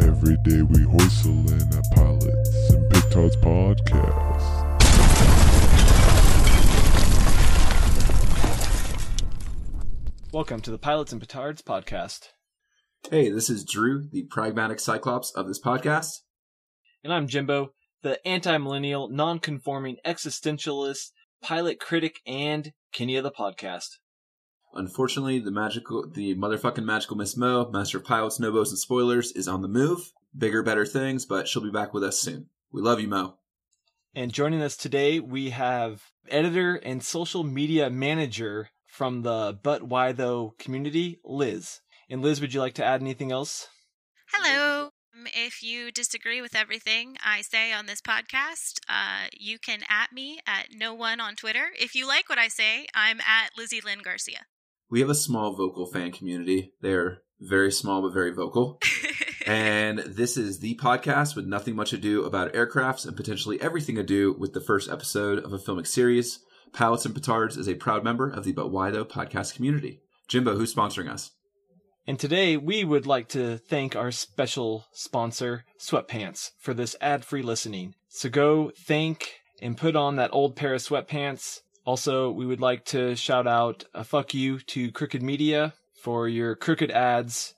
Every day we hoistlin' at Pilots and Petards podcast. Welcome to the Pilots and Petards podcast. Hey, this is Drew, the pragmatic cyclops of this podcast. And I'm Jimbo, the anti-millennial, non-conforming, existentialist, pilot critic, and Kenny of the podcast. Unfortunately, the motherfucking magical Miss Mo, master of pilots, no-bos, and spoilers, is on the move. Bigger, better things, but she'll be back with us soon. We love you, Mo. And joining us today, we have editor and social media manager from the But Why Though community, Liz. And Liz, would you like to add anything else? Hello. If you disagree with everything I say on this podcast, you can at me at no one on Twitter. If you like what I say, I'm at Lizzie Lynn Garcia. We have a small vocal fan community. They're very small, but very vocal. And this is the podcast with nothing much ado about aircrafts and potentially everything ado with the first episode of a filmic series. Pilots and Petards is a proud member of the But Why Though podcast community. Jimbo, who's sponsoring us? And today we would like to thank our special sponsor, Sweatpants, for this ad-free listening. So go thank and put on that old pair of sweatpants. Also, we would like to shout out a fuck you to Crooked Media for your crooked ads.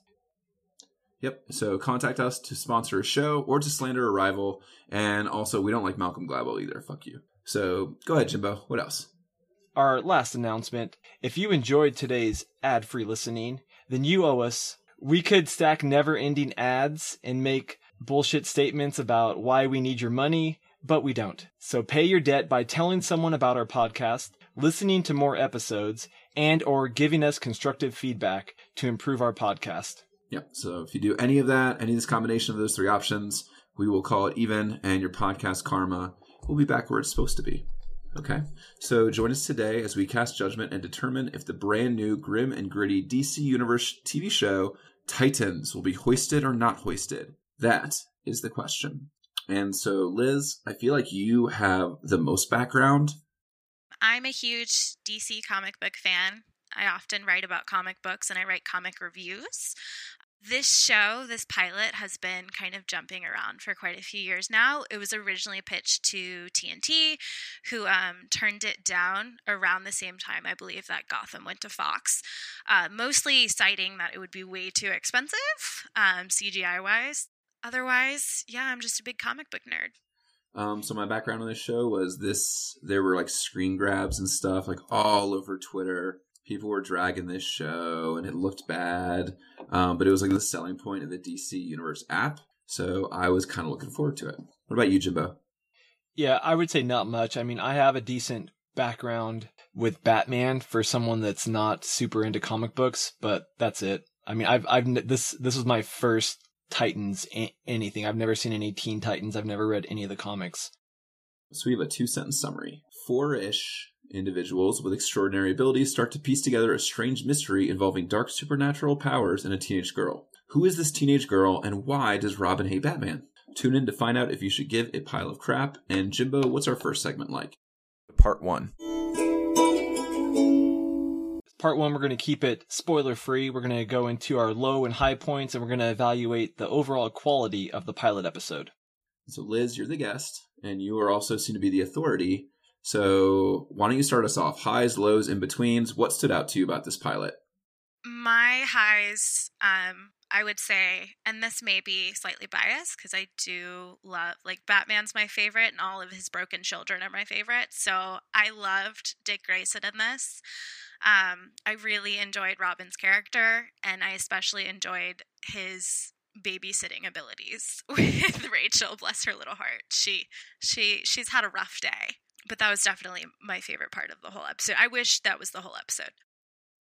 Yep, so contact us to sponsor a show or to slander a rival. And also, we don't like Malcolm Gladwell either, fuck you. So go ahead, Jimbo, what else? Our last announcement. If you enjoyed today's ad-free listening, then you owe us. We could stack never-ending ads and make bullshit statements about why we need your money, but we don't. So pay your debt by telling someone about our podcast, listening to more episodes, and or giving us constructive feedback to improve our podcast. Yep. So if you do any of that, any of this combination of those three options, we will call it even, and your podcast karma will be back where it's supposed to be. Okay. So join us today as we cast judgment and determine if the brand new grim and gritty DC Universe TV show Titans will be hoisted or not hoisted. That is the question. And so, Liz, I feel like you have the most background. I'm a huge DC comic book fan. I often write about comic books and I write comic reviews. This show, this pilot, has been kind of jumping around for quite a few years now. It was originally pitched to TNT, who turned it down around the same time, I believe, that Gotham went to Fox, mostly citing that it would be way too expensive, CGI-wise. Otherwise, yeah, I'm just a big comic book nerd. So my background on this show was this. There were like screen grabs and stuff like all over Twitter. People were dragging this show and it looked bad. But it was like the selling point of the DC Universe app. So I was kind of looking forward to it. What about you, Jimbo? Yeah, I would say not much. I mean, I have a decent background with Batman for someone that's not super into comic books, but that's it. I mean, this was my first Titans anything. I've never seen any Teen Titans. I've never read any of the comics. So we have a 2-sentence summary. Four-ish individuals with extraordinary abilities start to piece together a strange mystery involving dark supernatural powers and a teenage girl. Who is this teenage girl and why does Robin hate Batman? Tune in to find out if you should give a pile of crap. And Jimbo, what's our first segment like? Part 1. Part 1, we're going to keep it spoiler-free. We're going to go into our low and high points, and we're going to evaluate the overall quality of the pilot episode. So, Liz, you're the guest, and you are also seem to be the authority. So, why don't you start us off? Highs, lows, in-betweens. What stood out to you about this pilot? My highs, I would say, and this may be slightly biased because I do love, like, Batman's my favorite, and all of his broken children are my favorite. So, I loved Dick Grayson in this. I really enjoyed Robin's character, and I especially enjoyed his babysitting abilities with Rachel. Bless her little heart. She's had a rough day, but that was definitely my favorite part of the whole episode. I wish that was the whole episode.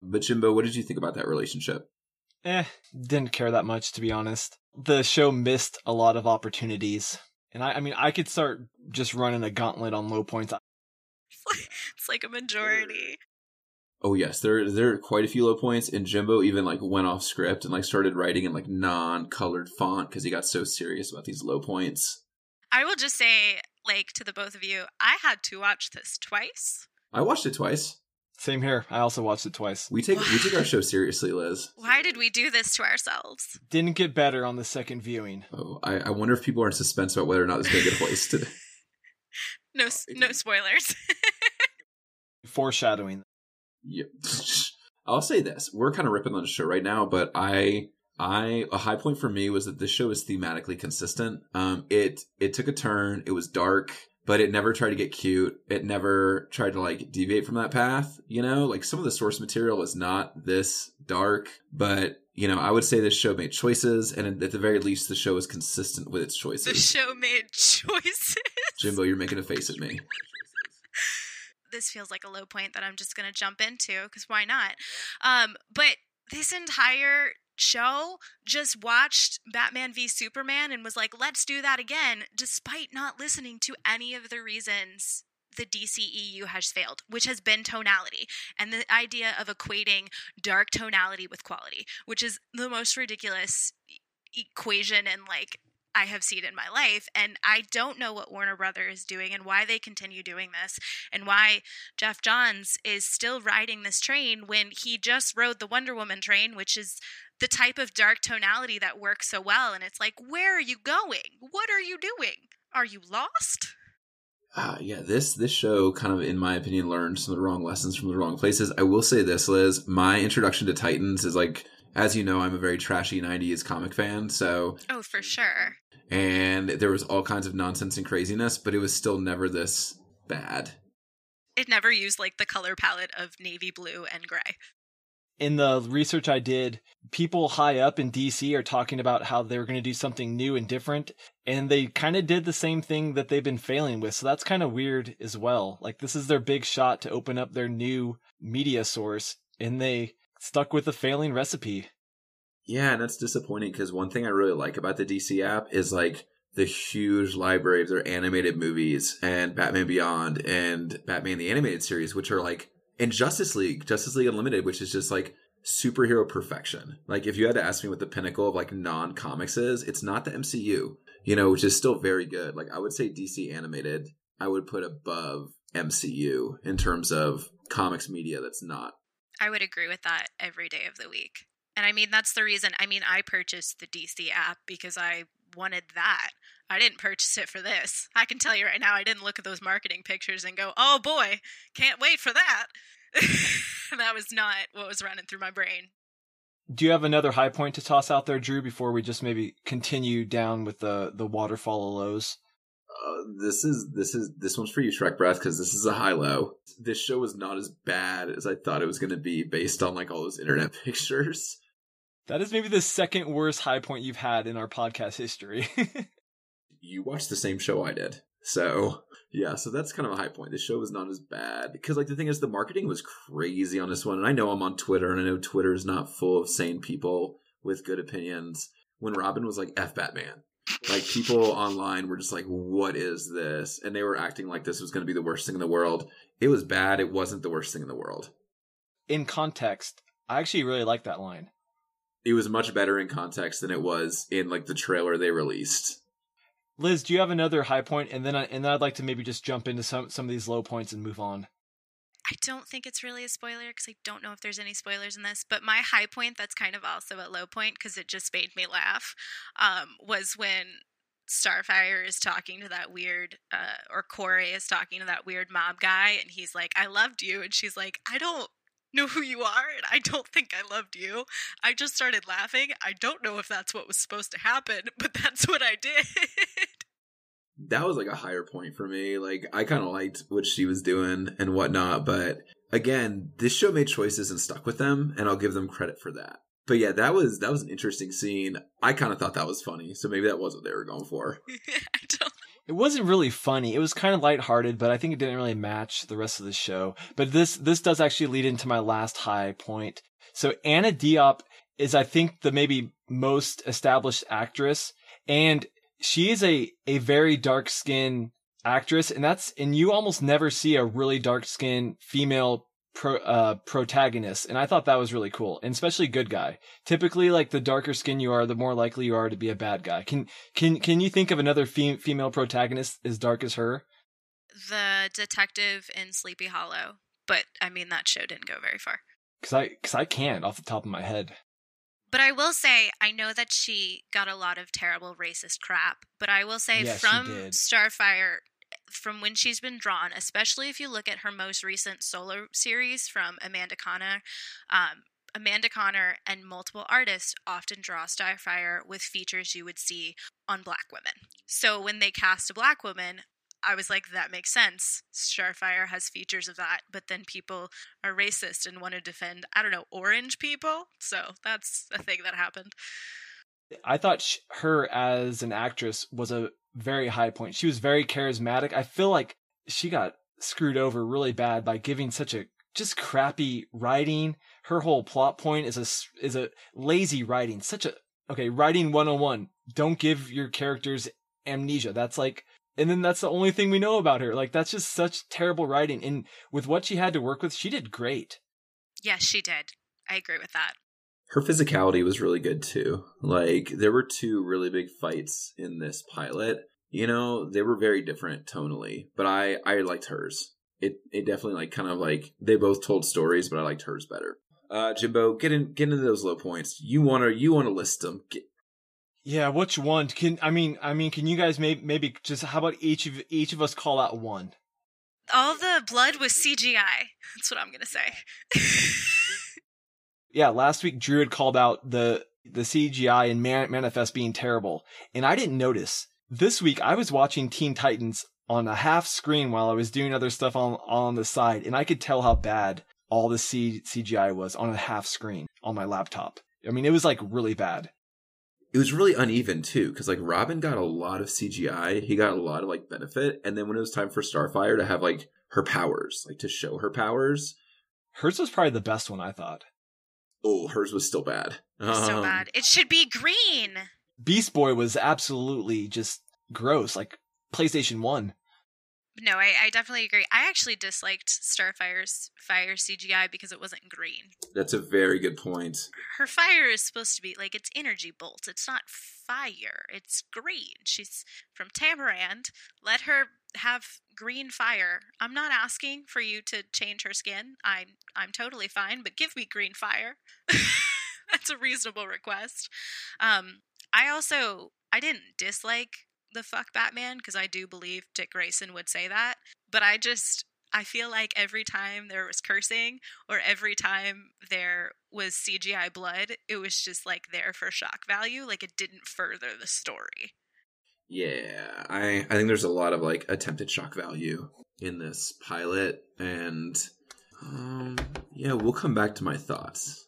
But Jimbo, what did you think about that relationship? Didn't care that much, to be honest. The show missed a lot of opportunities, and I could start just running a gauntlet on low points. It's like a majority. Oh, yes. There are quite a few low points, and Jimbo even, like, went off script and, like, started writing in, like, non-colored font because he got so serious about these low points. I will just say, like, to the both of you, I had to watch this twice. I watched it twice. Same here. I also watched it twice. We take our show seriously, Liz. Why did we do this to ourselves? Didn't get better on the second viewing. Oh, I wonder if people are in suspense about whether or not it's going to get hoisted. No spoilers. Foreshadowing. Yep. I'll say this. We're kind of ripping on the show right now, but a high point for me was that this show is thematically consistent. It took a turn. It was dark, but it never tried to get cute. It never tried to like deviate from that path. You know, like some of the source material is not this dark, but you know, I would say this show made choices, and at the very least, the show is consistent with its choices. The show made choices. Jimbo, you're making a face at me. This feels like a low point that I'm just going to jump into because why not? But this entire show just watched Batman v Superman and was like, let's do that again, despite not listening to any of the reasons the DCEU has failed, which has been tonality and the idea of equating dark tonality with quality, which is the most ridiculous equation and like I have seen in my life. And I don't know what Warner Brothers is doing and why they continue doing this and why Jeff Johns is still riding this train when he just rode the Wonder Woman train, which is the type of dark tonality that works so well. And it's like, where are you going? What are you doing? Are you lost? Yeah, this show kind of, in my opinion, learned some of the wrong lessons from the wrong places. I will say this, Liz, my introduction to Titans is like, as you know, I'm a very trashy 90s comic fan, so... Oh, for sure. And there was all kinds of nonsense and craziness, but it was still never this bad. It never used, like, the color palette of navy blue and gray. In the research I did, people high up in DC are talking about how they're going to do something new and different, and they kind of did the same thing that they've been failing with, so that's kind of weird as well. Like, this is their big shot to open up their new media source, and they... stuck with a failing recipe. Yeah, and that's disappointing because one thing I really like about the DC app is like the huge library of their animated movies and Batman Beyond and Batman the Animated Series, which are like, and Justice League Unlimited, which is just like superhero perfection. Like if you had to ask me what the pinnacle of like non-comics is, it's not the MCU, you know, which is still very good. Like I would say DC Animated, I would put above MCU in terms of comics media that's not. I would agree with that every day of the week. And I mean, that's the reason. I mean, I purchased the DC app because I wanted that. I didn't purchase it for this. I can tell you right now, I didn't look at those marketing pictures and go, oh boy, can't wait for that. That was not what was running through my brain. Do you have another high point to toss out there, Drew, before we just maybe continue down with the waterfall of lows? This one's for you, Shrek Breath, because this is a high-low. This show was not as bad as I thought it was going to be based on, like, all those internet pictures. That is maybe the second worst high point you've had in our podcast history. You watched the same show I did. So, yeah, so that's kind of a high point. This show was not as bad. Because, like, the thing is, the marketing was crazy on this one. And I know I'm on Twitter, and I know Twitter is not full of sane people with good opinions. When Robin was like, F Batman. Like, people online were just like, what is this? And they were acting like this was going to be the worst thing in the world. It was bad. It wasn't the worst thing in the world. In context, I actually really like that line. It was much better in context than it was in, like, the trailer they released. Liz, do you have another high point? And then I'd like to maybe just jump into some of these low points and move on. I don't think it's really a spoiler because I don't know if there's any spoilers in this, but my high point that's kind of also a low point because it just made me laugh was when Starfire is talking to that weird or Corey is talking to that weird mob guy and he's like, I loved you. And she's like, I don't know who you are and I don't think I loved you. I just started laughing. I don't know if that's what was supposed to happen, but that's what I did. That was like a higher point for me. Like, I kind of liked what she was doing and whatnot. But again, this show made choices and stuck with them. And I'll give them credit for that. But yeah, that was an interesting scene. I kind of thought that was funny. So maybe that was what they were going for. It wasn't really funny. It was kind of lighthearted, but I think it didn't really match the rest of the show. But this does actually lead into my last high point. So Anna Diop is, I think, the maybe most established actress. And she is a very dark-skinned actress, and you almost never see a really dark-skinned female protagonist, and I thought that was really cool, and especially good guy. Typically, like, the darker skin you are, the more likely you are to be a bad guy. Can you think of another female protagonist as dark as her? The detective in Sleepy Hollow, But, I mean, that show didn't go very far. Because I can't off the top of my head. But I will say, I know that she got a lot of terrible racist crap, but I will say from Starfire, from when she's been drawn, especially if you look at her most recent solo series from Amanda Connor, Amanda Connor and multiple artists often draw Starfire with features you would see on Black women. So when they cast a Black woman, I was like, that makes sense. Starfire has features of that, but then people are racist and want to defend, I don't know, orange people. So that's a thing that happened. I thought her as an actress was a very high point. She was very charismatic. I feel like she got screwed over really bad by giving such a just crappy writing. Her whole plot point is a lazy writing. Writing 101. Don't give your characters amnesia. That's like, and then that's the only thing we know about her. Like, that's just such terrible writing. And with what she had to work with, she did great. Yes, she did. I agree with that. Her physicality was really good, too. Like, there were two really big fights in this pilot. You know, they were very different tonally, but I liked hers. It definitely, like, kind of, like, they both told stories, but I liked hers better. Jimbo, get into those low points. You want to list them. Yeah, which one? Can you guys maybe just, how about each of us call out one? All the blood was CGI. That's what I'm going to say. Yeah, last week Drew had called out the CGI and Manifest being terrible, and I didn't notice. This week I was watching Teen Titans on a half screen while I was doing other stuff on the side, and I could tell how bad all the CGI was on a half screen on my laptop. I mean, it was like really bad. It was really uneven, too, because, like, Robin got a lot of CGI. He got a lot of, like, benefit. And then when it was time for Starfire to have, like, her powers, like, to show her powers. Hers was probably the best one, I thought. Oh, hers was still bad. So bad. It should be green. Beast Boy was absolutely just gross, like PlayStation 1. No, I definitely agree. I actually disliked Starfire's fire CGI because it wasn't green. That's a very good point. Her fire is supposed to be, like, it's energy bolts. It's not fire. It's green. She's from Tamarand. Let her have green fire. I'm not asking for you to change her skin. I'm totally fine, but give me green fire. That's a reasonable request. I didn't dislike the fuck Batman, because I do believe Dick Grayson would say that, but I feel like every time there was cursing or every time there was CGI blood, it was just like there for shock value, like it didn't further the story. Yeah, I think there's a lot of like attempted shock value in this pilot, and yeah, we'll come back to my thoughts.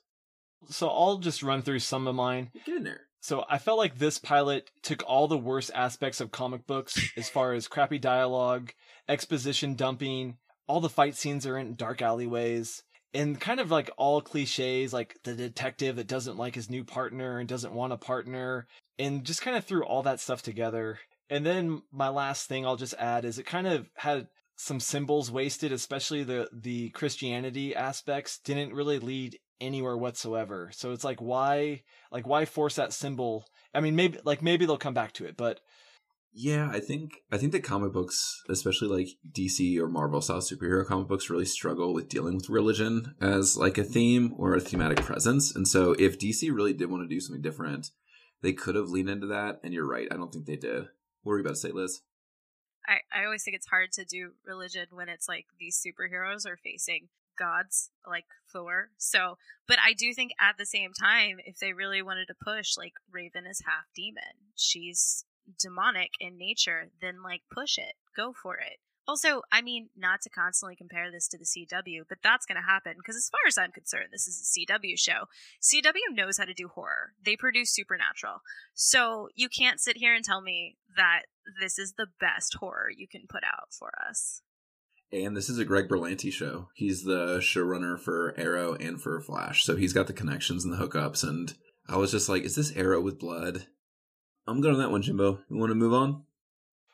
So I'll just run through some of mine. Get in there. So I felt like this pilot took all the worst aspects of comic books as far as crappy dialogue, exposition dumping, all the fight scenes are in dark alleyways, and kind of like all cliches, like the detective that doesn't like his new partner and doesn't want a partner, and just kind of threw all that stuff together. And then my last thing I'll just add is it kind of had some symbols wasted, especially the Christianity aspects didn't really lead anywhere whatsoever. So it's like, why force that symbol? I mean, maybe they'll come back to it, but yeah, I think that comic books, especially like DC or Marvel style superhero comic books, really struggle with dealing with religion as like a theme or a thematic presence. And so if DC really did want to do something different, they could have leaned into that. And you're right. I don't think they did. What were you about to say, Liz? I always think it's hard to do religion when it's like these superheroes are facing gods like Thor. So, but I do think at the same time, if they really wanted to push, like Raven is half demon, she's demonic in nature, then like push it, go for it. Also, I mean, not to constantly compare this to the CW, but that's going to happen because as far as I'm concerned, this is a CW show. CW knows how to do horror. They produce Supernatural. So you can't sit here and tell me that this is the best horror you can put out for us. And this is a Greg Berlanti show. He's the showrunner for Arrow and for Flash. So he's got the connections and the hookups. And I was just like, is this Arrow with blood? I'm good on that one, Jimbo. You want to move on?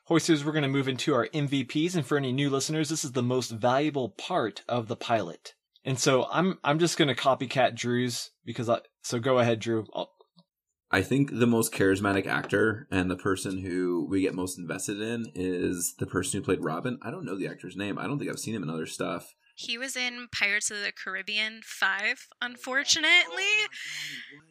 Hoisters, we're going to move into our MVPs. And for any new listeners, this is the most valuable part of the pilot. And so I'm just going to copycat Drew's so go ahead, Drew. I think the most charismatic actor and the person who we get most invested in is the person who played Robin. I don't know the actor's name. I don't think I've seen him in other stuff. He was in Pirates of the Caribbean 5, unfortunately.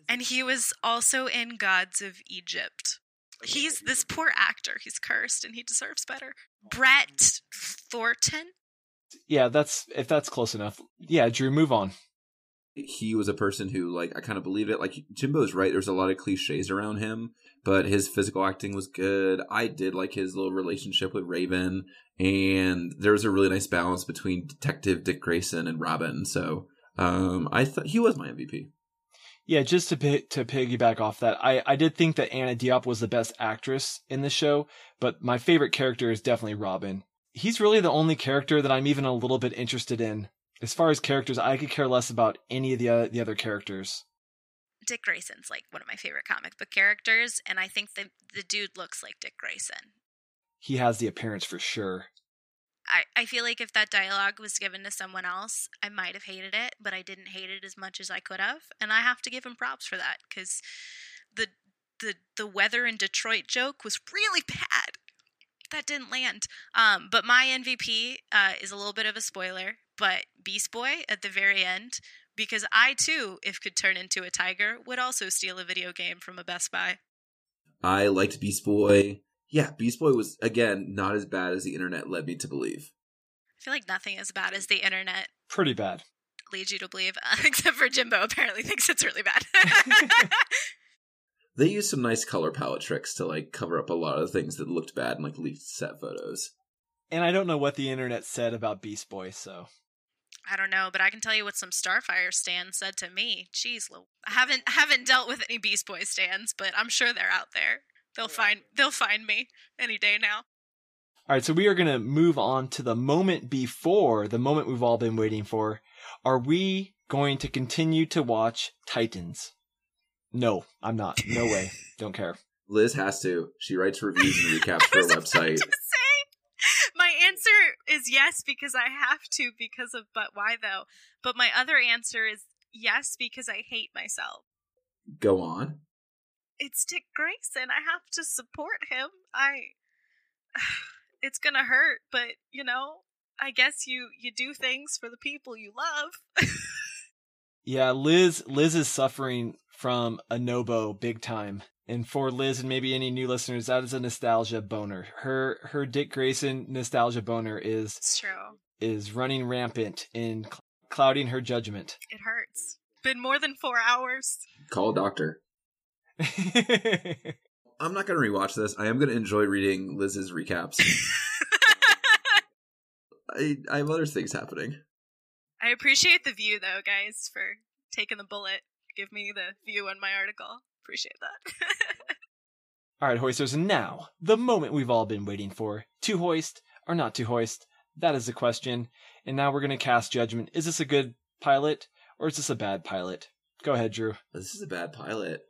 And he was also in Gods of Egypt. He's this poor actor. He's cursed and he deserves better. Brett Thornton? Yeah, if that's close enough. Yeah, Drew, move on. He was a person who, I kind of believed it. Jimbo's right. There's a lot of cliches around him, but his physical acting was good. I did like his little relationship with Raven, and there was a really nice balance between Detective Dick Grayson and Robin. So I thought he was my MVP. Yeah, just to piggyback off that, I did think that Anna Diop was the best actress in the show, but my favorite character is definitely Robin. He's really the only character that I'm even a little bit interested in. As far as characters, I could care less about any of the other characters. Dick Grayson's one of my favorite comic book characters, and I think the dude looks like Dick Grayson. He has the appearance for sure. I feel like if that dialogue was given to someone else, I might have hated it, but I didn't hate it as much as I could have, and I have to give him props for that, because the weather in Detroit joke was really bad. That didn't land. But my MVP is a little bit of a spoiler, but Beast Boy at the very end, because I too, if could turn into a tiger, would also steal a video game from a Best Buy. I liked Beast Boy. Yeah, Beast Boy was, again, not as bad as the internet led me to believe. I feel like nothing as bad as the internet. Pretty bad. Leads you to believe, except for Jimbo apparently thinks it's really bad. They used some nice color palette tricks to, cover up a lot of things that looked bad and, leaked set photos. And I don't know what the internet said about Beast Boy, so... I don't know, but I can tell you what some Starfire stans said to me. Jeez, I haven't dealt with any Beast Boy stans, but I'm sure they're out there. They'll find me any day now. All right, so we are going to move on to the moment before, the moment we've all been waiting for. Are we going to continue to watch Titans? No, I'm not. No way. Don't care. Liz has to. She writes reviews and recaps for her website. My answer is yes, because I have to, because of But Why Though? But my other answer is yes, because I hate myself. Go on. It's Dick Grayson. I have to support him. It's gonna hurt, but, I guess you do things for the people you love. Yeah, Liz is suffering from a Nobo big time. And for Liz and maybe any new listeners, that is a nostalgia boner. Her Dick Grayson nostalgia boner is running rampant and clouding her judgment. It hurts. Been more than 4 hours. Call a doctor. I'm not going to rewatch this. I am going to enjoy reading Liz's recaps. I have other things happening. I appreciate the view, though, guys, for taking the bullet. Give me the view on my article. Appreciate that. All right, hoisters, and now the moment we've all been waiting for. To hoist or not to hoist, that is the question. And now we're going to cast judgment. Is this a good pilot or is this a bad pilot? Go ahead, Drew. This is a bad pilot.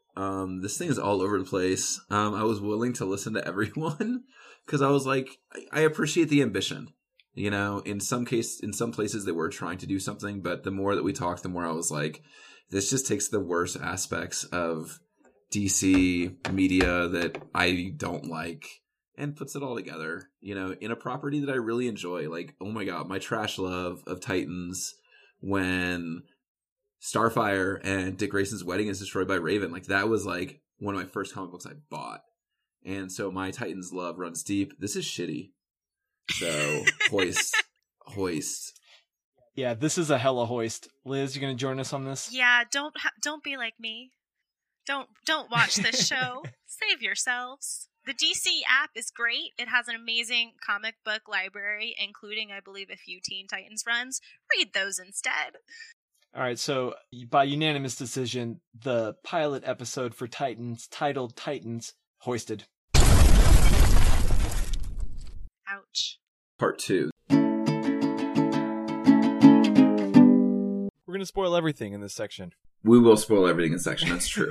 This thing is all over the place. I was willing to listen to everyone because I was like, I appreciate the ambition. In some places they were trying to do something, but the more that we talked, the more I was like, this just takes the worst aspects of DC media that I don't like and puts it all together, in a property that I really enjoy. Oh my God, my trash love of Titans when Starfire and Dick Grayson's wedding is destroyed by Raven. That was one of my first comic books I bought. And so my Titans love runs deep. This is shitty. So hoist. Yeah, this is a hella hoist. Liz, you going to join us on this? Yeah, don't be like me. Don't watch this show. Save yourselves. The DC app is great. It has an amazing comic book library, including, I believe, a few Teen Titans runs. Read those instead. All right, so by unanimous decision, the pilot episode for Titans, titled Titans, hoisted. Ouch. Part 2. We're going to spoil everything in this section. We will spoil everything in section. That's true.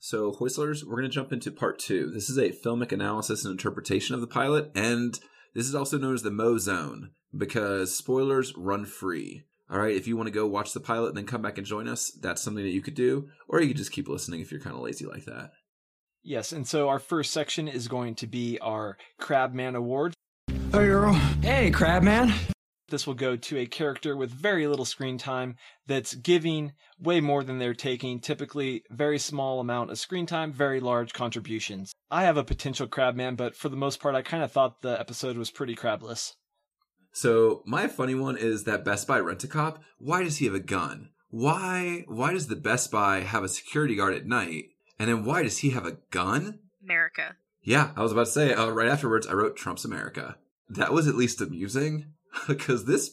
So, Hoistlers, we're going to jump into part 2. This is a filmic analysis and interpretation of the pilot, and this is also known as the Mo Zone, because spoilers run free. All right, if you want to go watch the pilot and then come back and join us, that's something that you could do, or you could just keep listening if you're kind of lazy like that. Yes, and so our first section is going to be our Crabman Awards. Hey, Earl. Hey, Crabman. This will go to a character with very little screen time that's giving way more than they're taking. Typically, very small amount of screen time, very large contributions. I have a potential Crabman, but for the most part, I kind of thought the episode was pretty crabless. So my funny one is that Best Buy Rent-A-Cop. Why does he have a gun? Why does the Best Buy have a security guard at night? And then why does he have a gun? America. Yeah, I was about to say, right afterwards, I wrote Trump's America. That was at least amusing. Because this...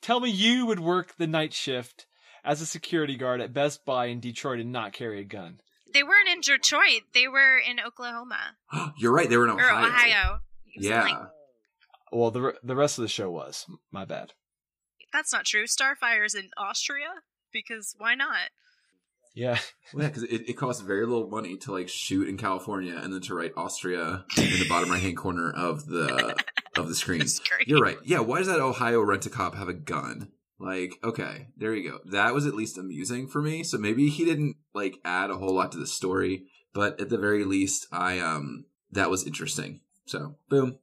Tell me you would work the night shift as a security guard at Best Buy in Detroit and not carry a gun. They weren't in Detroit. They were in Oklahoma. You're right. They were in Ohio. Or Ohio. Yeah. Well, the rest of the show was. My bad. That's not true. Starfire is in Austria? Because why not? Yeah. Well, yeah, because it costs very little money to like shoot in California and then to write Austria in the bottom right-hand corner of the screen. You're right. Yeah, why does that Ohio Rent-A-Cop have a gun? Like, okay, there you go. That was at least amusing for me. So maybe he didn't like add a whole lot to the story, but at the very least, I that was interesting. So, boom.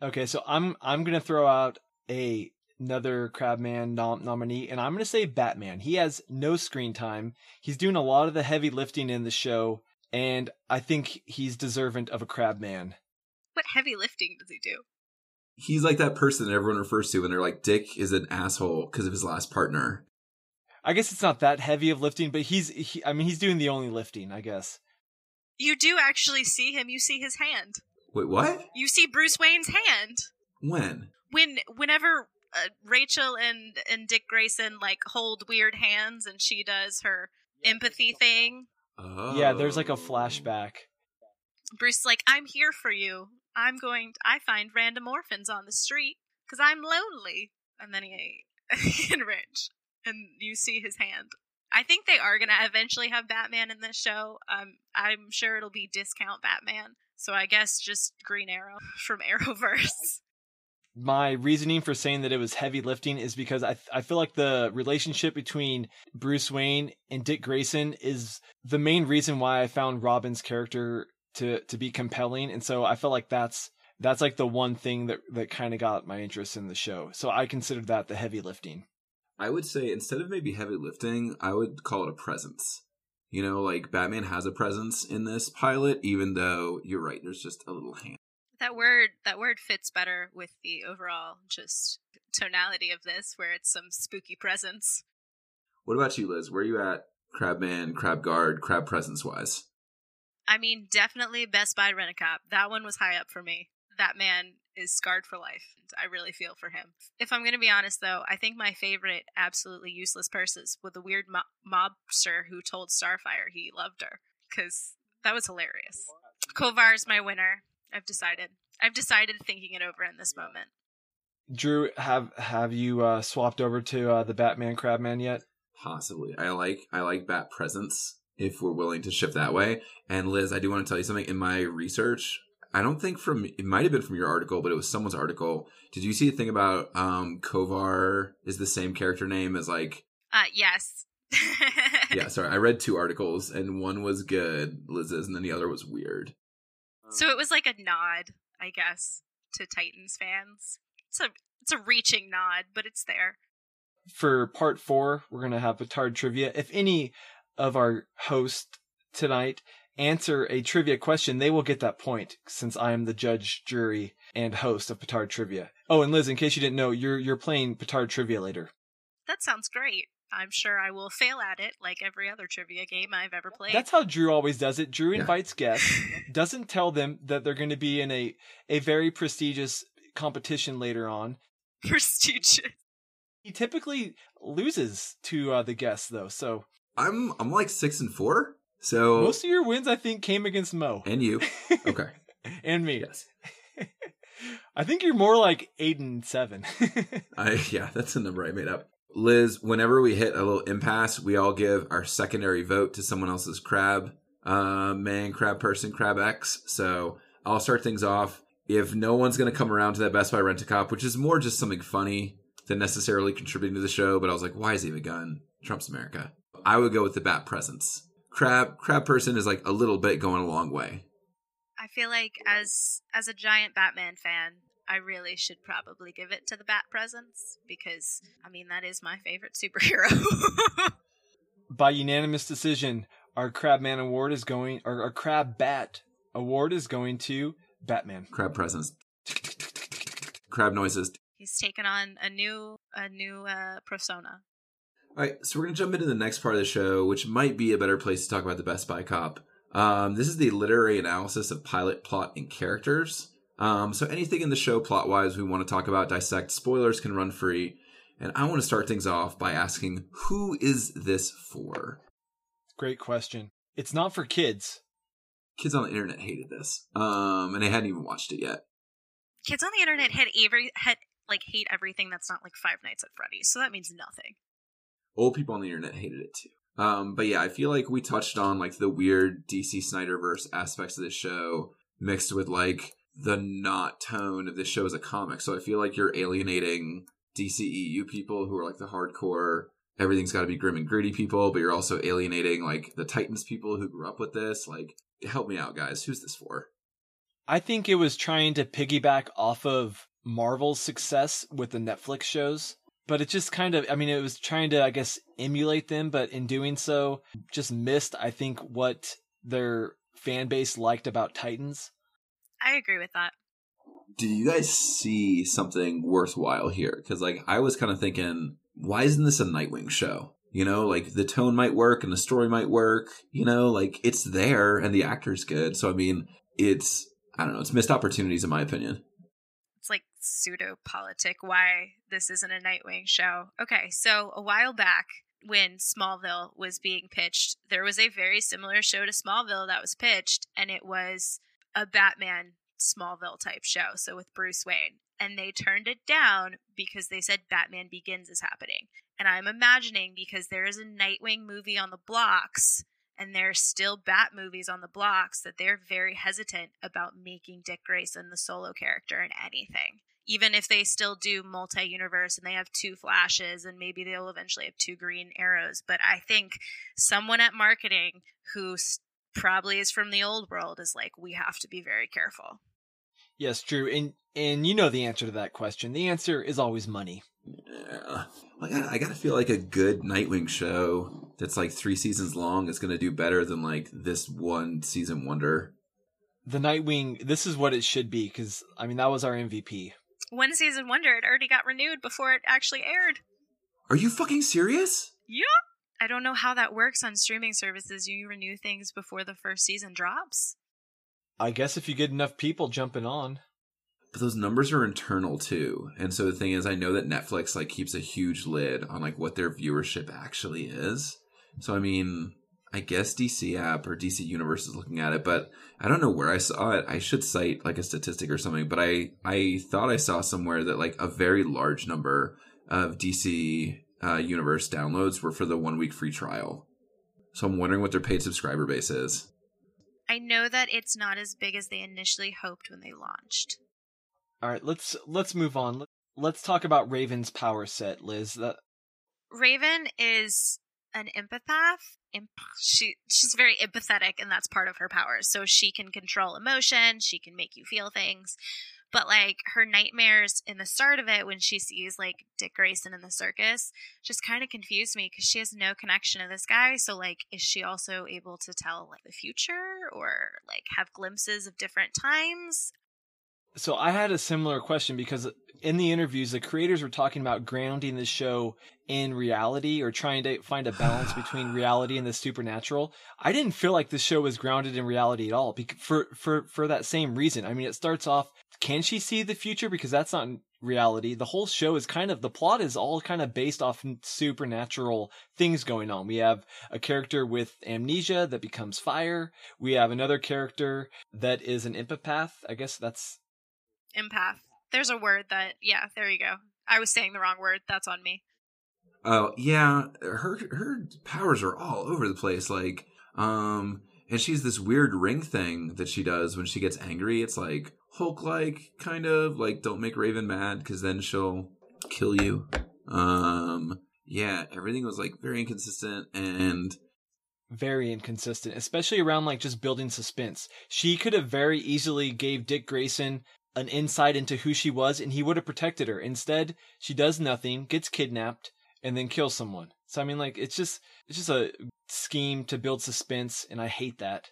Okay, so I'm going to throw out another Crabman nominee, and I'm going to say Batman. He has no screen time. He's doing a lot of the heavy lifting in the show, and I think he's deserving of a Crabman. What heavy lifting does he do? He's like that person that everyone refers to when they're like, Dick is an asshole because of his last partner. I guess it's not that heavy of lifting, but he's doing the only lifting, I guess. You do actually see him. You see his hand. Wait, what? You see Bruce Wayne's hand. When? Whenever... Rachel and Dick Grayson like hold weird hands and she does her empathy thing. Oh. Yeah, there's like a flashback. Bruce's like, I'm here for you. I find random orphans on the street because I'm lonely. And then he enrich. And you see his hand. I think they are going to eventually have Batman in this show. I'm sure it'll be discount Batman. So I guess just Green Arrow from Arrowverse. My reasoning for saying that it was heavy lifting is because I feel like the relationship between Bruce Wayne and Dick Grayson is the main reason why I found Robin's character to be compelling. And so I felt like that's like the one thing that kind of got my interest in the show. So I considered that the heavy lifting. I would say instead of maybe heavy lifting, I would call it a presence. You know, like Batman has a presence in this pilot, even though you're right, there's just a little hand. That word fits better with the overall just tonality of this, where it's some spooky presence. What about you, Liz? Where are you at Crabman, Crab Guard, Crab Presence-wise? I mean, definitely Best Buy Rent-A-Cop. That one was high up for me. That man is scarred for life. I really feel for him. If I'm going to be honest, though, I think my favorite absolutely useless person was the weird mobster who told Starfire he loved her, because that was hilarious. Kovar's my winner. I've decided thinking it over in this moment. Drew, have you swapped over to the Batman Crabman yet? Possibly. I like Bat Presence, if we're willing to shift that way. And Liz, I do want to tell you something. In my research, I don't think it might have been from your article, but it was someone's article. Did you see a thing about Kovar is the same character name as like... yes. Yeah, sorry. I read two articles and one was good, Liz's, and then the other was weird. So it was like a nod, I guess, to Titans fans. It's a reaching nod, but it's there. For part 4, we're going to have Petard Trivia. If any of our hosts tonight answer a trivia question, they will get that point, since I am the judge, jury, and host of Petard Trivia. Oh, and Liz, in case you didn't know, you're playing Petard Trivia later. That sounds great. I'm sure I will fail at it like every other trivia game I've ever played. That's how Drew always does it. Drew invites guests, doesn't tell them that they're going to be in a very prestigious competition later on. Prestigious. He typically loses to the guests, though. So I'm like 6-4. So most of your wins, I think, came against Mo and you. Okay, and me. Yes. I think you're more like 8-7. Yeah, that's a number I made up. Liz, whenever we hit a little impasse, we all give our secondary vote to someone else's crab man, crab person, crab X. So I'll start things off. If no one's going to come around to that Best Buy Rent-A-Cop, which is more just something funny than necessarily contributing to the show, but I was like, why is he have a gun? Trump's America. I would go with the Bat Presence. Crab person is like a little bit going a long way. I feel like as a giant Batman fan, I really should probably give it to the Bat Presence because, I mean, that is my favorite superhero. By unanimous decision, our Crabman Award is going, or our Crab Bat Award is going to Batman. Crab Presence. Crab noises. He's taken on a new persona. All right, so we're going to jump into the next part of the show, which might be a better place to talk about the Best Buy Cop. This is the literary analysis of pilot, plot, and characters. So anything in the show plot-wise we want to talk about, dissect, spoilers can run free. And I want to start things off by asking, who is this for? Great question. It's not for kids. Kids on the internet hated this. And they hadn't even watched it yet. Kids on the internet hate everything that's not like Five Nights at Freddy's, so that means nothing. Old people on the internet hated it too. But yeah, I feel like we touched on like the weird DC Snyderverse aspects of this show mixed with like the not tone of this show as a comic. So I feel like you're alienating DCEU people who are like the hardcore, everything's got to be grim and gritty people, but you're also alienating like the Titans people who grew up with this. Like, help me out, guys. Who's this for? I think it was trying to piggyback off of Marvel's success with the Netflix shows. But it just kind of, I mean, it was trying to, I guess, emulate them, but in doing so, just missed, I think, what their fan base liked about Titans. I agree with that. Do you guys see something worthwhile here? Because, like, I was kind of thinking, why isn't this a Nightwing show? You know, like, the tone might work and the story might work. You know, like, it's there and the actor's good. So, I mean, it's, I don't know, it's missed opportunities in my opinion. It's like pseudo-politic why this isn't a Nightwing show. Okay, so a while back when Smallville was being pitched, there was a very similar show to Smallville that was pitched, and it was a Batman Smallville type show, so with Bruce Wayne. And they turned it down because they said Batman Begins is happening. And I'm imagining because there is a Nightwing movie on the blocks, and there are still Bat movies on the blocks, that they're very hesitant about making Dick Grayson the solo character in anything. Even if they still do multi-universe and they have two Flashes and maybe they'll eventually have two Green Arrows. But I think someone at marketing who probably is from the old world is like, we have to be very careful. Yes, Drew. And you know the answer to that question. The answer is always money. Yeah. I gotta feel like a good Nightwing show that's like 3 seasons long is gonna do better than like this one season wonder. The Nightwing, this is what it should be, because I mean that was our MVP. One season wonder, it already got renewed before it actually aired. Are you fucking serious? Yep. I don't know how that works on streaming services. You renew things before the first season drops. I guess if you get enough people jumping on. But those numbers are internal too. And so the thing is, I know that Netflix like keeps a huge lid on like what their viewership actually is. So I mean, I guess DC app or DC Universe is looking at it, but I don't know where I saw it. I should cite like a statistic or something, but I thought I saw somewhere that like a very large number of DC Universe downloads were for the 1-week free trial. So I'm wondering what their paid subscriber base is. I know that it's not as big as they initially hoped when they launched. All right, let's move on. Let's talk about Raven's power set, Liz. Raven is an empath. She's very empathetic, and that's part of her powers. So she can control emotion. She can make you feel things. But, like, her nightmares in the start of it when she sees, like, Dick Grayson in the circus just kind of confused me because she has no connection to this guy. So, like, is she also able to tell, like, the future or, like, have glimpses of different times? So I had a similar question because in the interviews, the creators were talking about grounding the show in reality or trying to find a balance between reality and the supernatural. I didn't feel like the show was grounded in reality at all for that same reason. I mean, it starts off, can she see the future? Because that's not reality. The whole show is kind of, the plot is all kind of based off supernatural things going on. We have a character with amnesia that becomes fire. We have another character that is an empath. I guess that's empath. There's a word that, yeah, there you go. I was saying the wrong word. That's on me. Oh, yeah. Her powers are all over the place. Like, and she's this weird ring thing that she does when she gets angry. It's like Hulk-like, kind of. Like, don't make Raven mad because then she'll kill you. Yeah, everything was, like, very inconsistent and very inconsistent, especially around, like, just building suspense. She could have very easily gave Dick Grayson an insight into who she was, and he would have protected her. Instead, she does nothing, gets kidnapped, and then kills someone. So, I mean, like, it's just a scheme to build suspense, and I hate that.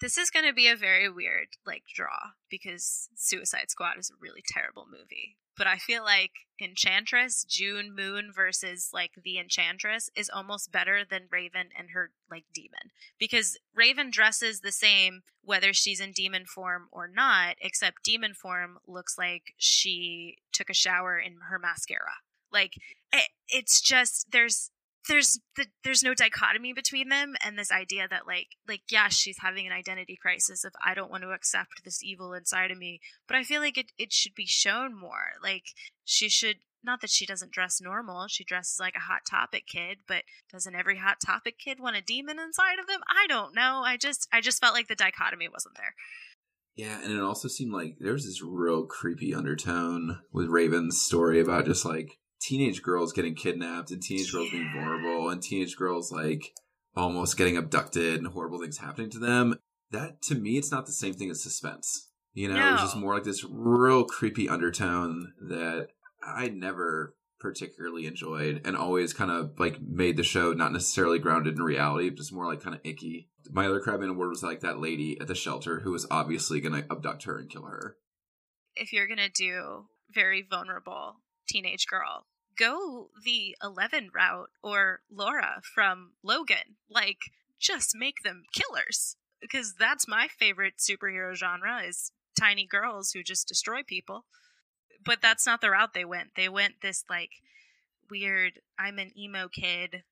This is going to be a very weird, like, draw, because Suicide Squad is a really terrible movie. But I feel like Enchantress, June Moon versus, like, the Enchantress is almost better than Raven and her, like, demon. Because Raven dresses the same whether she's in demon form or not, except demon form looks like she took a shower in her mascara. Like, it's just, there's no dichotomy between them, and this idea that like yeah, she's having an identity crisis of I don't want to accept this evil inside of me, but I feel like it should be shown more. Like, she should, not that she doesn't dress normal, she dresses like a Hot Topic kid, but doesn't every Hot Topic kid want a demon inside of them? I don't know. I just felt like the dichotomy wasn't there. Yeah, and it also seemed like there was this real creepy undertone with Raven's story about just like teenage girls getting kidnapped and teenage girls being vulnerable and teenage girls like almost getting abducted and horrible things happening to them. That, to me, it's not the same thing as suspense. You know, no. It's just more like this real creepy undertone that I never particularly enjoyed and always kind of like made the show not necessarily grounded in reality, but just more like kind of icky. My other Crabman award was like that lady at the shelter who was obviously going to abduct her and kill her. If you're going to do very vulnerable teenage girl, go the 11 route or Laura from Logan. Like, just make them killers, because that's my favorite superhero genre is tiny girls who just destroy people. But that's not the route they went. They went this like weird, I'm an emo kid,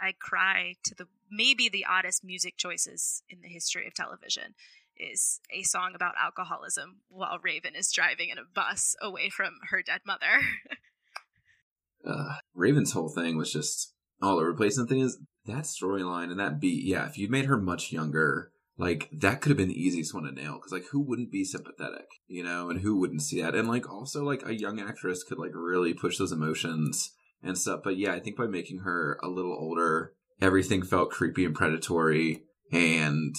I cry to the maybe the oddest music choices in the history of television is a song about alcoholism while Raven is driving in a bus away from her dead mother. Raven's whole thing was just all over the place. And the thing is, that storyline and that beat, yeah, if you made her much younger, like, that could have been the easiest one to nail. Because, like, who wouldn't be sympathetic, you know? And who wouldn't see that? And, like, also, like, a young actress could, like, really push those emotions and stuff. But, yeah, I think by making her a little older, everything felt creepy and predatory and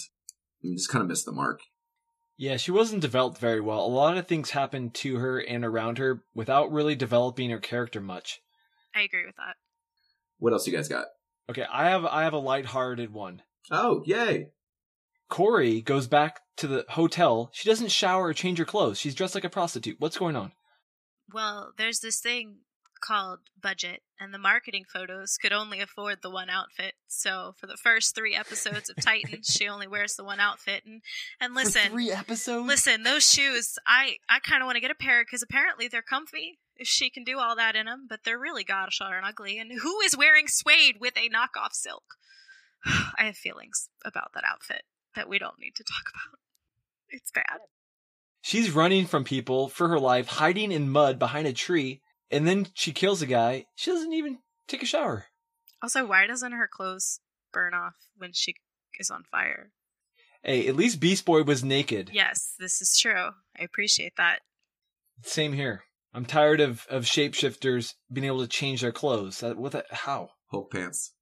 just kind of missed the mark. Yeah, she wasn't developed very well. A lot of things happened to her and around her without really developing her character much. I agree with that. What else you guys got? Okay, I have a lighthearted one. Oh, yay. Corey goes back to the hotel. She doesn't shower or change her clothes. She's dressed like a prostitute. What's going on? Well, there's this thing called budget, and the marketing photos could only afford the one outfit. So for the first 3 episodes of Titans, she only wears the one outfit. And listen, for 3 episodes? Listen, those shoes, I kind of want to get a pair because apparently they're comfy if she can do all that in them, but they're really gosh darn ugly. And who is wearing suede with a knockoff silk? I have feelings about that outfit that we don't need to talk about. It's bad. She's running from people for her life, hiding in mud behind a tree. And then she kills a guy. She doesn't even take a shower. Also, why doesn't her clothes burn off when she is on fire? Hey, at least Beast Boy was naked. Yes, this is true. I appreciate that. Same here. I'm tired of shapeshifters being able to change their clothes. How? Hulk pants.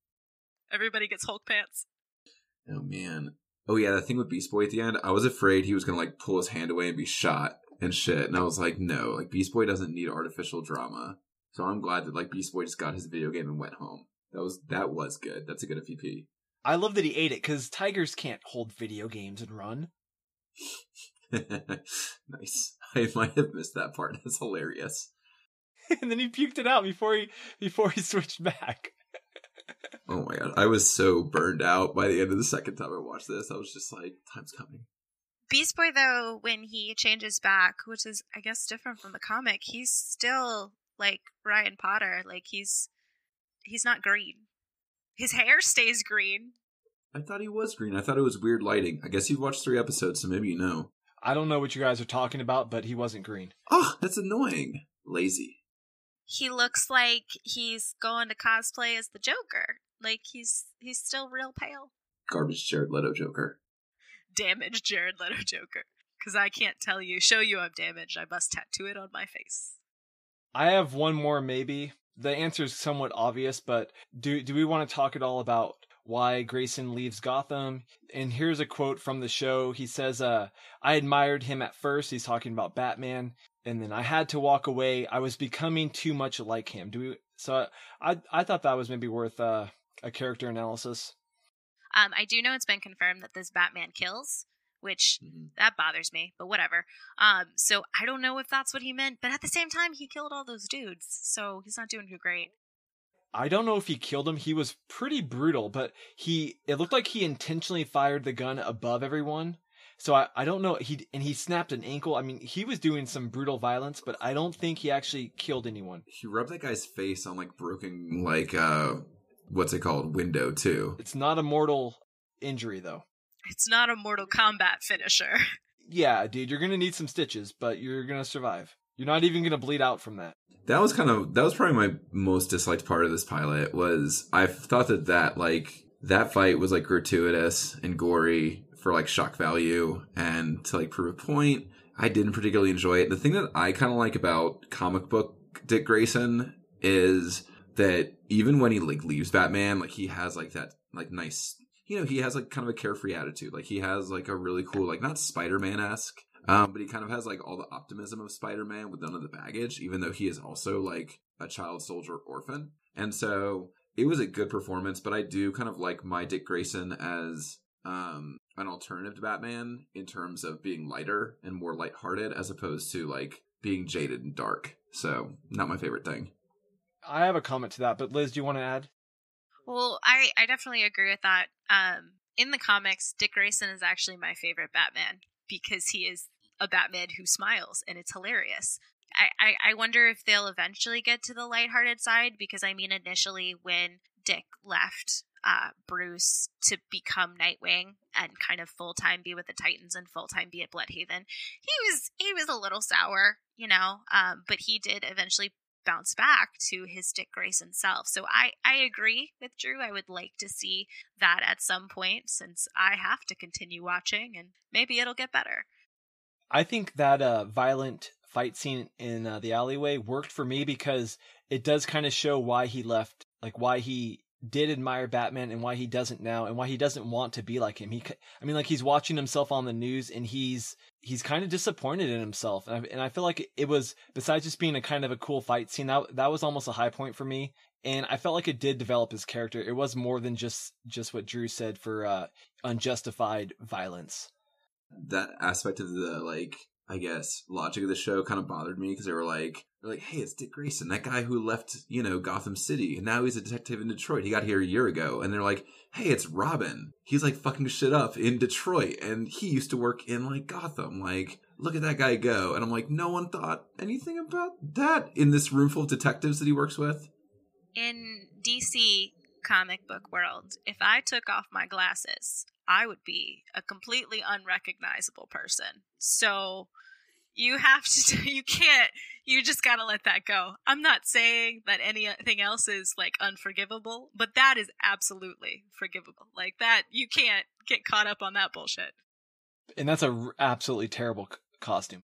Everybody gets Hulk pants. Oh, man. Oh, yeah, that thing with Beast Boy at the end, I was afraid he was going to, like, pull his hand away and be shot and shit. And I was like, no, like, Beast Boy doesn't need artificial drama. So I'm glad that, like, Beast Boy just got his video game and went home. That was good. That's a good FVP. I love that he ate it, because tigers can't hold video games and run. Nice. I might have missed that part. That's hilarious. And then he puked it out before he switched back. Oh my god. I was so burned out by the end of the second time I watched this. I was just like, time's coming. Beast Boy, though, when he changes back, which is, I guess, different from the comic, he's still, like, Ryan Potter. Like, he's not green. His hair stays green. I thought he was green. I thought it was weird lighting. I guess you've watched 3 episodes, so maybe you know. I don't know what you guys are talking about, but he wasn't green. Oh, that's annoying. Lazy. He looks like he's going to cosplay as the Joker. Like, he's still real pale. Garbage Jared Leto Joker. Damaged Jared Leto Joker. Because I can't tell you, show you I'm damaged. I must tattoo it on my face. I have one more maybe. The answer is somewhat obvious, but do we want to talk at all about why Grayson leaves Gotham. And here's a quote from the show. He says, I admired him at first. He's talking about Batman. And then I had to walk away. I was becoming too much like him. So I thought that was maybe worth a character analysis. I do know it's been confirmed that this Batman kills, which that bothers me, but whatever. So I don't know if that's what he meant, but at the same time, he killed all those dudes, so he's not doing too great. I don't know if he killed him. He was pretty brutal, but it looked like he intentionally fired the gun above everyone. So I don't know. He snapped an ankle. I mean, he was doing some brutal violence, but I don't think he actually killed anyone. He rubbed that guy's face on broken, what's it called? Window too. It's not a mortal injury though. It's not a Mortal Kombat finisher. Yeah, dude, you're going to need some stitches, but you're going to survive. You're not even going to bleed out from that. That was probably my most disliked part of this pilot was I thought that fight was gratuitous and gory for shock value and to prove a point. I didn't particularly enjoy it. The thing that I kind of like about comic book Dick Grayson is that even when he leaves Batman, he has that nice, he has kind of a carefree attitude. He has a really cool, not Spider-Man-esque, but he kind of has all the optimism of Spider-Man with none of the baggage, even though he is also a child soldier orphan. And so it was a good performance, but I do kind of like my Dick Grayson as an alternative to Batman in terms of being lighter and more lighthearted as opposed to being jaded and dark. So not my favorite thing. I have a comment to that, but Liz, do you want to add? Well, I definitely agree with that. In the comics, Dick Grayson is actually my favorite Batman because he is a Batman who smiles, and it's hilarious. I wonder if they'll eventually get to the lighthearted side because, initially when Dick left Bruce to become Nightwing and kind of full-time be with the Titans and full-time be at Bloodhaven, he was a little sour, but he did eventually bounce back to his Dick Grayson self. So I agree with Drew. I would like to see that at some point since I have to continue watching and maybe it'll get better. I think that violent fight scene in the alleyway worked for me because it does kind of show why he left, why he did admire Batman and why he doesn't now and why he doesn't want to be like him. He's watching himself on the news and he's kind of disappointed in himself. And I feel it was, besides just being a kind of a cool fight scene, that was almost a high point for me. And I felt it did develop his character. It was more than just what Drew said for unjustified violence. That aspect of the, logic of the show kind of bothered me because they were hey, it's Dick Grayson, that guy who left, Gotham City, and now he's a detective in Detroit. He got here a year ago. And they're hey, it's Robin. He's fucking shit up in Detroit. And he used to work in Gotham. Look at that guy go. And I'm no one thought anything about that in this room full of detectives that he works with. In DC comic book world, if I took off my glasses, I would be a completely unrecognizable person. So you have to, you can't, you just got to let that go. I'm not saying that anything else is unforgivable, but that is absolutely forgivable. That, you can't get caught up on that bullshit. And that's absolutely terrible costume.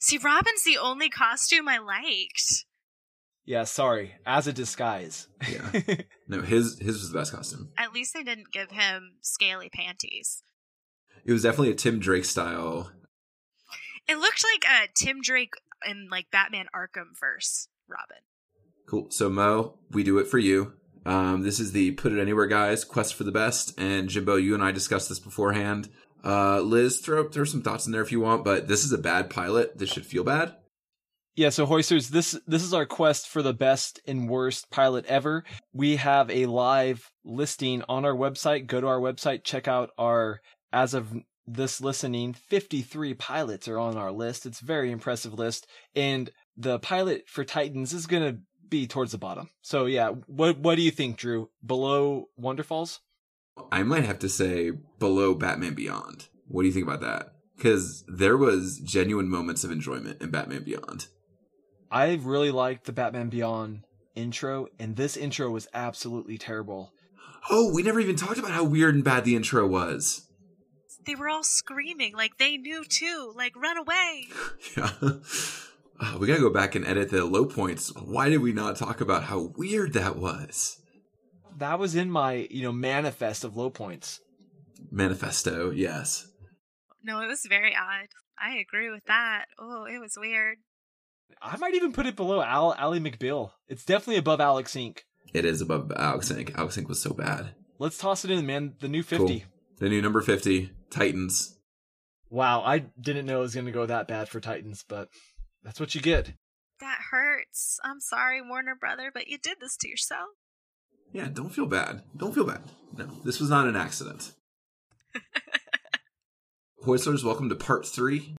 See, Robin's the only costume I liked. Yeah, sorry. As a disguise. Yeah. No, his was the best costume. At least they didn't give him scaly panties. It was definitely a Tim Drake style. It looked a Tim Drake in Batman Arkham verse Robin. Cool. So Mo, we do it for you. This is the Put It Anywhere Guys quest for the best. And Jimbo, you and I discussed this beforehand. Liz, throw some thoughts in there if you want, but this is a bad pilot. This should feel bad. Yeah, so Hoisters, this is our quest for the best and worst pilot ever. We have a live listing on our website. Go to our website, check out our, as of this listening, 53 pilots are on our list. It's a very impressive list. And the pilot for Titans is going to be towards the bottom. So yeah, what do you think, Drew? Below Wonderfalls? I might have to say below Batman Beyond. What do you think about that? Because there was genuine moments of enjoyment in Batman Beyond. I really liked the Batman Beyond intro, and this intro was absolutely terrible. Oh, we never even talked about how weird and bad the intro was. They were all screaming they knew too, run away. Yeah. We gotta go back and edit the low points. Why did we not talk about how weird that was? that was in my, you know, manifest of low points. Manifesto, yes. No, it was very odd. I agree with that. Oh, it was weird. I might even put it below Ally McBeal. It's definitely above Alex Inc. It is above Alex Inc. Alex Inc was so bad. Let's toss it in, man. The new 50. Cool. The new number 50, Titans. Wow, I didn't know it was going to go that bad for Titans, but that's what you get. That hurts. I'm sorry, Warner Brother, but you did this to yourself. Yeah, don't feel bad. Don't feel bad. No, this was not an accident. Hoistlers, welcome to part 3.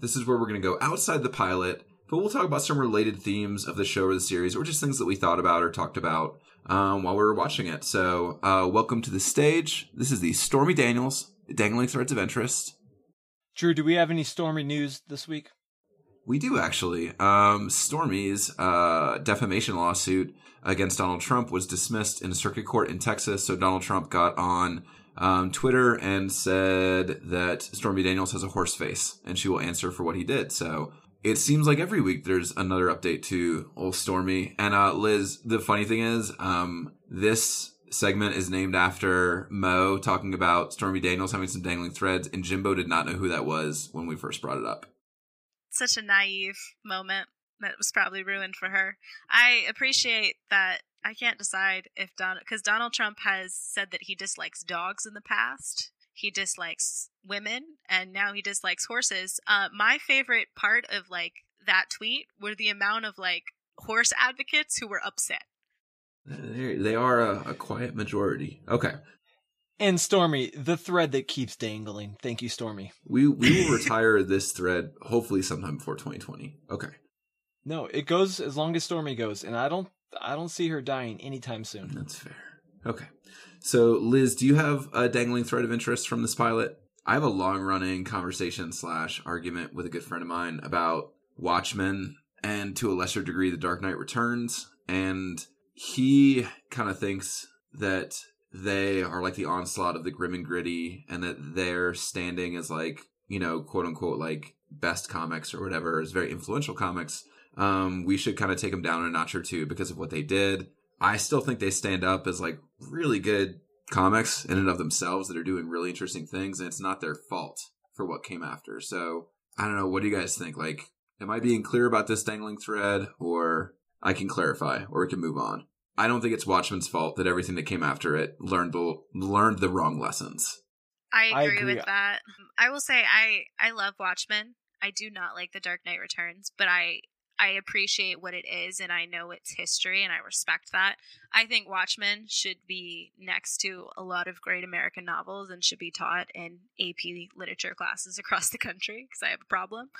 This is where we're going to go outside the pilot, but we'll talk about some related themes of the show or the series, or just things that we thought about or talked about while we were watching it. So, welcome to the stage. This is the Stormy Daniels, Dangling Threads of Interest. Drew, do we have any Stormy news this week? We do, actually. Stormy's defamation lawsuit against Donald Trump was dismissed in a circuit court in Texas. So Donald Trump got on Twitter and said that Stormy Daniels has a horse face and she will answer for what he did. So it seems like every week there's another update to old Stormy. And Liz, the funny thing is this segment is named after Mo talking about Stormy Daniels having some dangling threads, and Jimbo did not know who that was when we first brought it up. Such a naive moment that was probably ruined for her. I appreciate that. I can't decide if because Donald Trump has said that he dislikes dogs in the past. He dislikes women, and now he dislikes horses. My favorite part of like that tweet were the amount of like horse advocates who were upset. They are a quiet majority. Okay. And Stormy, the thread that keeps dangling. Thank you, Stormy. We will retire this thread hopefully sometime before 2020. Okay. No, it goes as long as Stormy goes, and I don't see her dying anytime soon. That's fair. Okay. So, Liz, do you have a dangling thread of interest from this pilot? I have a long-running conversation / argument with a good friend of mine about Watchmen and, to a lesser degree, The Dark Knight Returns. And he kind of thinks that they are like the onslaught of the grim and gritty and that their standing as like, you know, quote-unquote, like, best comics or whatever is very influential comics. We should kind of take them down a notch or two because of what they did. I still think they stand up as like really good comics in and of themselves that are doing really interesting things, and it's not their fault for what came after. So I don't know. What do you guys think? Like, am I being clear about this dangling thread, or I can clarify, or we can move on? I don't think it's Watchmen's fault that everything that came after it learned the wrong lessons. I agree with that. I will say I love Watchmen. I do not like The Dark Knight Returns, but I appreciate what it is, and I know its history, and I respect that. I think Watchmen should be next to a lot of great American novels and should be taught in AP literature classes across the country because I have a problem.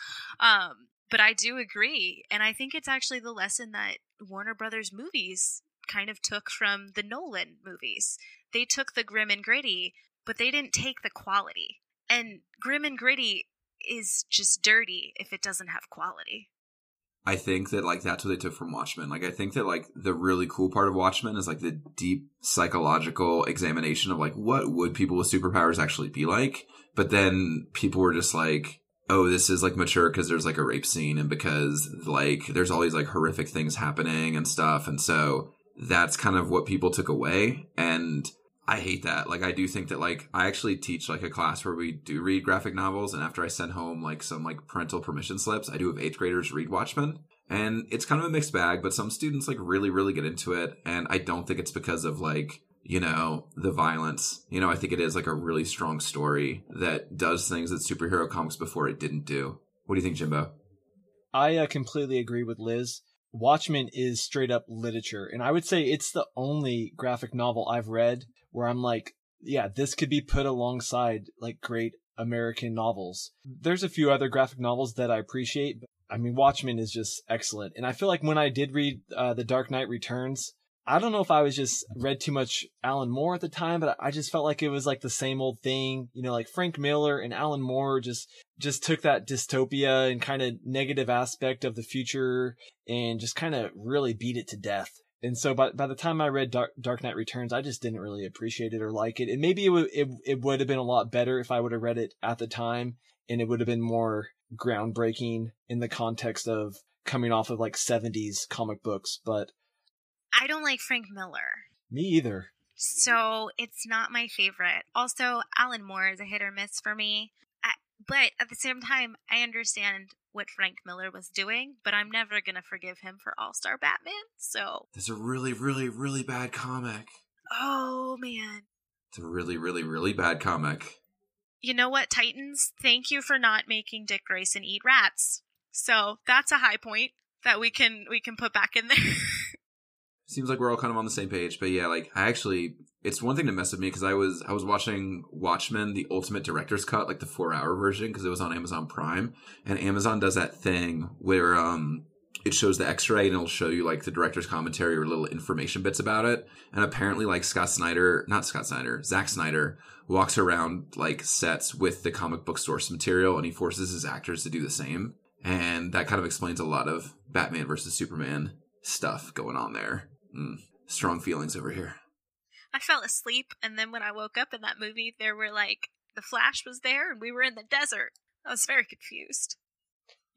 But I do agree, and I think it's actually the lesson that Warner Brothers movies kind of took from the Nolan movies. They took the grim and gritty, but they didn't take the quality. And grim and gritty is just dirty if it doesn't have quality. I think that, like, that's what they took from Watchmen. Like, I think that, like, the really cool part of Watchmen is, like, the deep psychological examination of, like, what would people with superpowers actually be like? But then people were just like, oh, this is, like, mature because there's, like, a rape scene and because, like, there's all these, like, horrific things happening and stuff. And so that's kind of what people took away. And I hate that. Like, I do think that, like, I actually teach, like, a class where we do read graphic novels, and after I send home, like, some, like, parental permission slips, I do have 8th graders read Watchmen, and it's kind of a mixed bag, but some students, like, really, really get into it, and I don't think it's because of, like, you know, the violence. You know, I think it is, like, a really strong story that does things that superhero comics before it didn't do. What do you think, Jimbo? I completely agree with Liz. Watchmen is straight up literature, and I would say it's the only graphic novel I've read where I'm like, yeah, this could be put alongside like great American novels. There's a few other graphic novels that I appreciate, but I mean, Watchmen is just excellent. And I feel like when I did read The Dark Knight Returns, I don't know if I was just read too much Alan Moore at the time, but I just felt like it was like the same old thing, you know, like Frank Miller and Alan Moore just took that dystopia and kind of negative aspect of the future and just kind of really beat it to death. And so by the time I read Dark Knight Returns, I just didn't really appreciate it or like it. And maybe it would have been a lot better if I would have read it at the time, and it would have been more groundbreaking in the context of coming off of like 70s comic books. But I don't like Frank Miller. Me either. So it's not my favorite. Also, Alan Moore is a hit or miss for me. But at the same time, I understand what Frank Miller was doing, but I'm never going to forgive him for All-Star Batman, so... There's a really, really, really bad comic. Oh, man. It's a really, really, really bad comic. You know what, Titans? Thank you for not making Dick Grayson eat rats. So that's a high point that we can put back in there. Seems like we're all kind of on the same page, but yeah, like it's one thing to mess with me because I was watching Watchmen, the Ultimate Director's Cut, like the 4-hour version, because it was on Amazon Prime, and Amazon does that thing where it shows the X-ray and it'll show you like the director's commentary or little information bits about it. And apparently, like Zack Snyder walks around like sets with the comic book source material, and he forces his actors to do the same, and that kind of explains a lot of Batman versus Superman stuff going on there. Strong feelings over here. I fell asleep, and then when I woke up in that movie, there were like the Flash was there, and we were in the desert. I was very confused.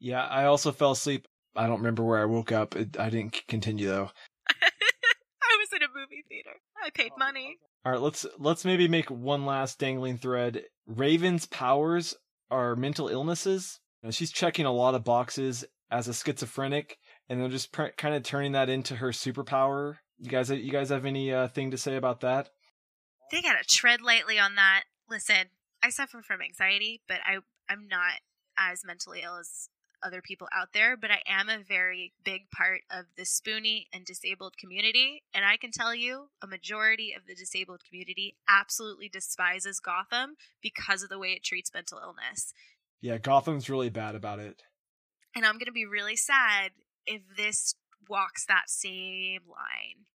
Yeah, I also fell asleep. I don't remember where I woke up. I didn't continue though. I was in a movie theater. I paid money. All right, let's maybe make one last dangling thread. Raven's powers are mental illnesses. You know, she's checking a lot of boxes as a schizophrenic. And they're just kind of turning that into her superpower. You guys have any thing to say about that? They gotta tread lightly on that. Listen, I suffer from anxiety, but I'm not as mentally ill as other people out there. But I am a very big part of the Spoonie and disabled community. And I can tell you, a majority of the disabled community absolutely despises Gotham because of the way it treats mental illness. Yeah, Gotham's really bad about it. And I'm gonna be really sad if this walks that same line.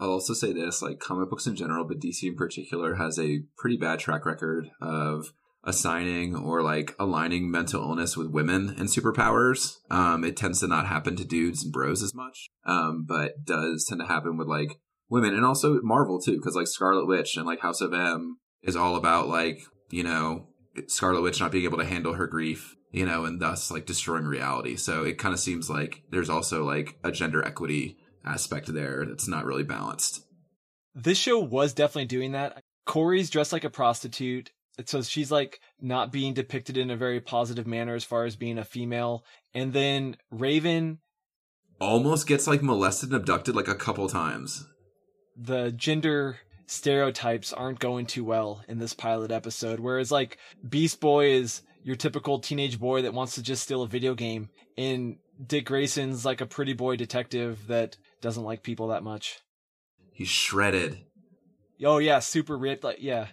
I'll also say this, like comic books in general, but DC in particular has a pretty bad track record of assigning or like aligning mental illness with women and superpowers. It tends to not happen to dudes and bros as much, but does tend to happen with like women, and also Marvel too, because like Scarlet Witch and like House of M is all about like, you know, Scarlet Witch not being able to handle her grief, you know, and thus like destroying reality. So it kind of seems like there's also like a gender equity aspect there that's not really balanced. This show was definitely doing that. Corey's dressed like a prostitute. So she's like not being depicted in a very positive manner as far as being a female. And then Raven almost gets like molested and abducted like a couple times. The gender stereotypes aren't going too well in this pilot episode, whereas like Beast Boy is your typical teenage boy that wants to just steal a video game, and Dick Grayson's like a pretty boy detective that doesn't like people that much. He's shredded. Oh yeah, super ripped. Like, yeah,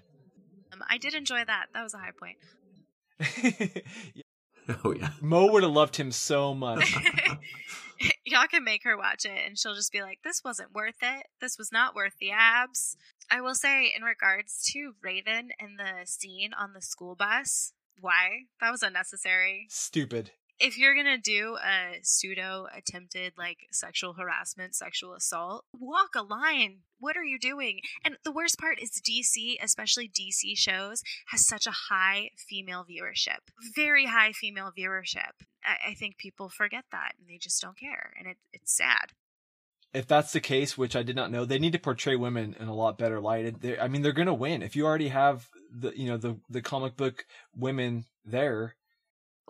I did enjoy that. That was a high point. Yeah. Oh yeah, Mo would have loved him so much. Y'all can make her watch it, and she'll just be like, this wasn't worth it. This was not worth the abs. I will say, in regards to Raven and the scene on the school bus, why? That was unnecessary. Stupid. If you're going to do a pseudo attempted like sexual harassment, sexual assault, walk a line. What are you doing? And the worst part is DC, especially DC shows, has such a high female viewership. Very high female viewership. I think people forget that, and they just don't care. And it's sad. If that's the case, which I did not know, they need to portray women in a lot better light. I mean, they're going to win. If you already have the comic book women there.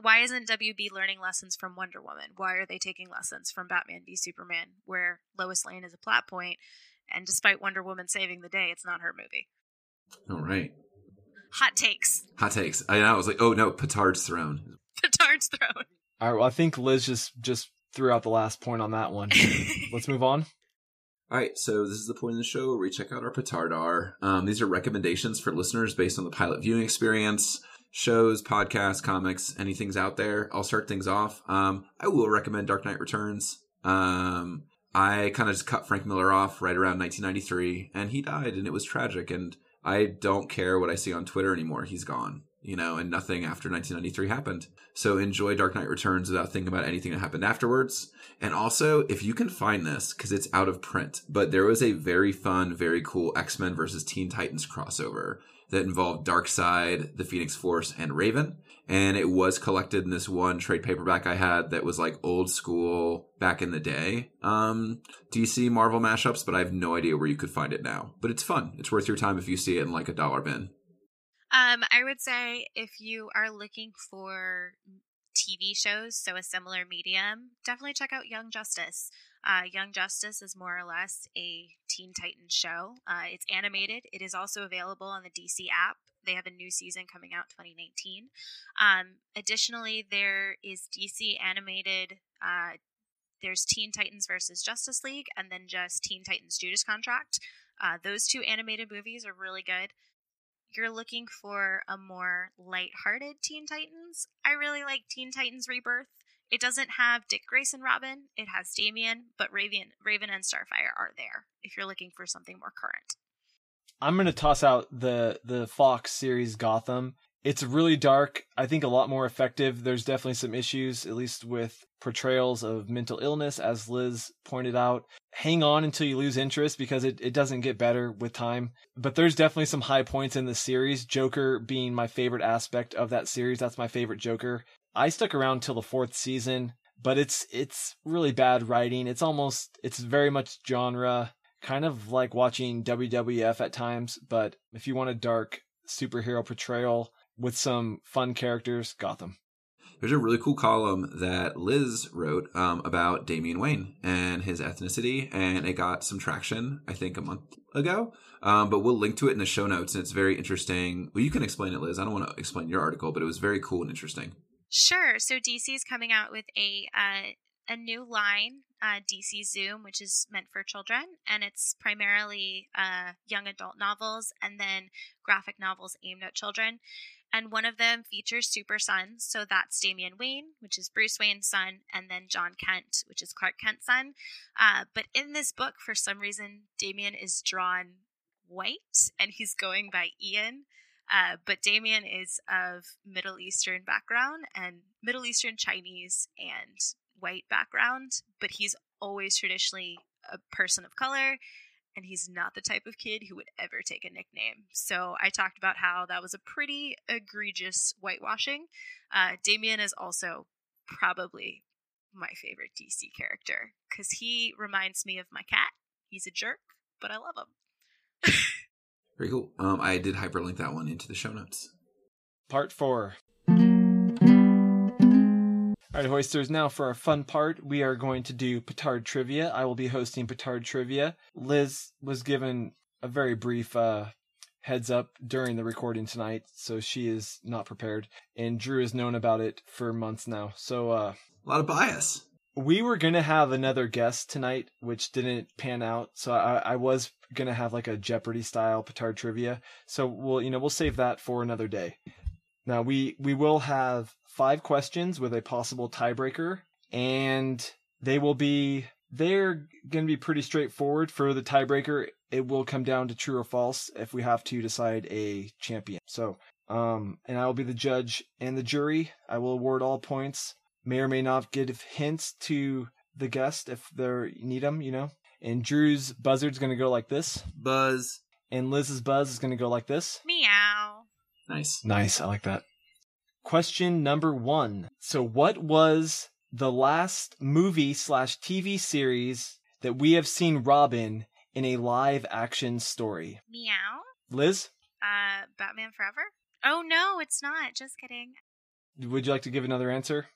Why isn't WB learning lessons from Wonder Woman? Why are they taking lessons from Batman v Superman, where Lois Lane is a plot point, and despite Wonder Woman saving the day, it's not her movie? All right. Hot takes. I was like, oh no, Petard's throne. All right, well, I think Liz just threw out the last point on that one. Let's move on. All right, so this is the point in the show where we check out our Petardar. These are recommendations for listeners based on the pilot viewing experience. Shows, podcasts, comics, anything's out there. I'll start things off. I will recommend Dark Knight Returns. I kind of just cut Frank Miller off right around 1993, and he died, and it was tragic. And I don't care what I see on Twitter anymore. He's gone, and nothing after 1993 happened. So enjoy Dark Knight Returns without thinking about anything that happened afterwards. And also, if you can find this, because it's out of print, but there was a very fun, very cool X-Men versus Teen Titans crossover that involved Darkseid, the Phoenix Force, and Raven. And it was collected in this one trade paperback I had that was like old school back in the day DC Marvel mashups, but I have no idea where you could find it now. But it's fun. It's worth your time if you see it in like a dollar bin. I would say if you are looking for TV shows, so a similar medium, definitely check out Young Justice. Young Justice is more or less a Teen Titans show. It's animated. It is also available on the DC app. They have a new season coming out 2019. Additionally, there is DC Animated. There's Teen Titans versus Justice League, and then just Teen Titans Judas Contract. Those two animated movies are really good. You're looking for a more lighthearted Teen Titans. I really like Teen Titans Rebirth. It doesn't have Dick Grayson Robin. It has Damian, but Raven and Starfire are there if you're looking for something more current. I'm going to toss out the Fox series Gotham. It's really dark. I think a lot more effective. There's definitely some issues, at least with portrayals of mental illness, as Liz pointed out. Hang on until you lose interest because it doesn't get better with time. But there's definitely some high points in the series, Joker being my favorite aspect of that series. That's my favorite Joker. I stuck around till the fourth season, but it's really bad writing. It's very much genre, kind of like watching WWF at times, but if you want a dark superhero portrayal with some fun characters, Gotham. There's a really cool column that Liz wrote about Damian Wayne and his ethnicity, and it got some traction, I think, a month ago. But we'll link to it in the show notes, and it's very interesting. Well, you can explain it, Liz. I don't want to explain your article, but it was very cool and interesting. Sure. So DC is coming out with a new line, DC Zoom, which is meant for children, and it's primarily young adult novels and then graphic novels aimed at children. And one of them features Super Sons, so that's Damian Wayne, which is Bruce Wayne's son, and then John Kent, which is Clark Kent's son. But in this book, for some reason, Damian is drawn white, and he's going by Ian. But Damian is of Middle Eastern background and Middle Eastern Chinese and white background, but he's always traditionally a person of color, and he's not the type of kid who would ever take a nickname. So I talked about how that was a pretty egregious whitewashing. Damian is also probably my favorite DC character because he reminds me of my cat. He's a jerk, but I love him. Very cool. I did hyperlink that one into the show notes. Part 4. All right, hoisters, now for our fun part, we are going to do Petard Trivia. I will be hosting Petard Trivia. Liz was given a very brief heads up during the recording tonight, so she is not prepared. And Drew has known about it for months now. So a lot of bias. We were going to have another guest tonight, which didn't pan out. So I was going to have like a Jeopardy style Petard Trivia. So we'll save that for another day. Now we will have 5 questions with a possible tiebreaker, and they're going to be pretty straightforward. For the tiebreaker, it will come down to true or false if we have to decide a champion. So, and I will be the judge and the jury. I will award all points. May or may not give hints to the guest if they need them, And Drew's buzzard's going to go like this. Buzz. And Liz's buzz is going to go like this. Meow. Nice. I like that. Question number 1. So what was the last movie/TV series that we have seen Robin in a live action story? Meow. Liz? Batman Forever? Oh, no, it's not. Just kidding. Would you like to give another answer?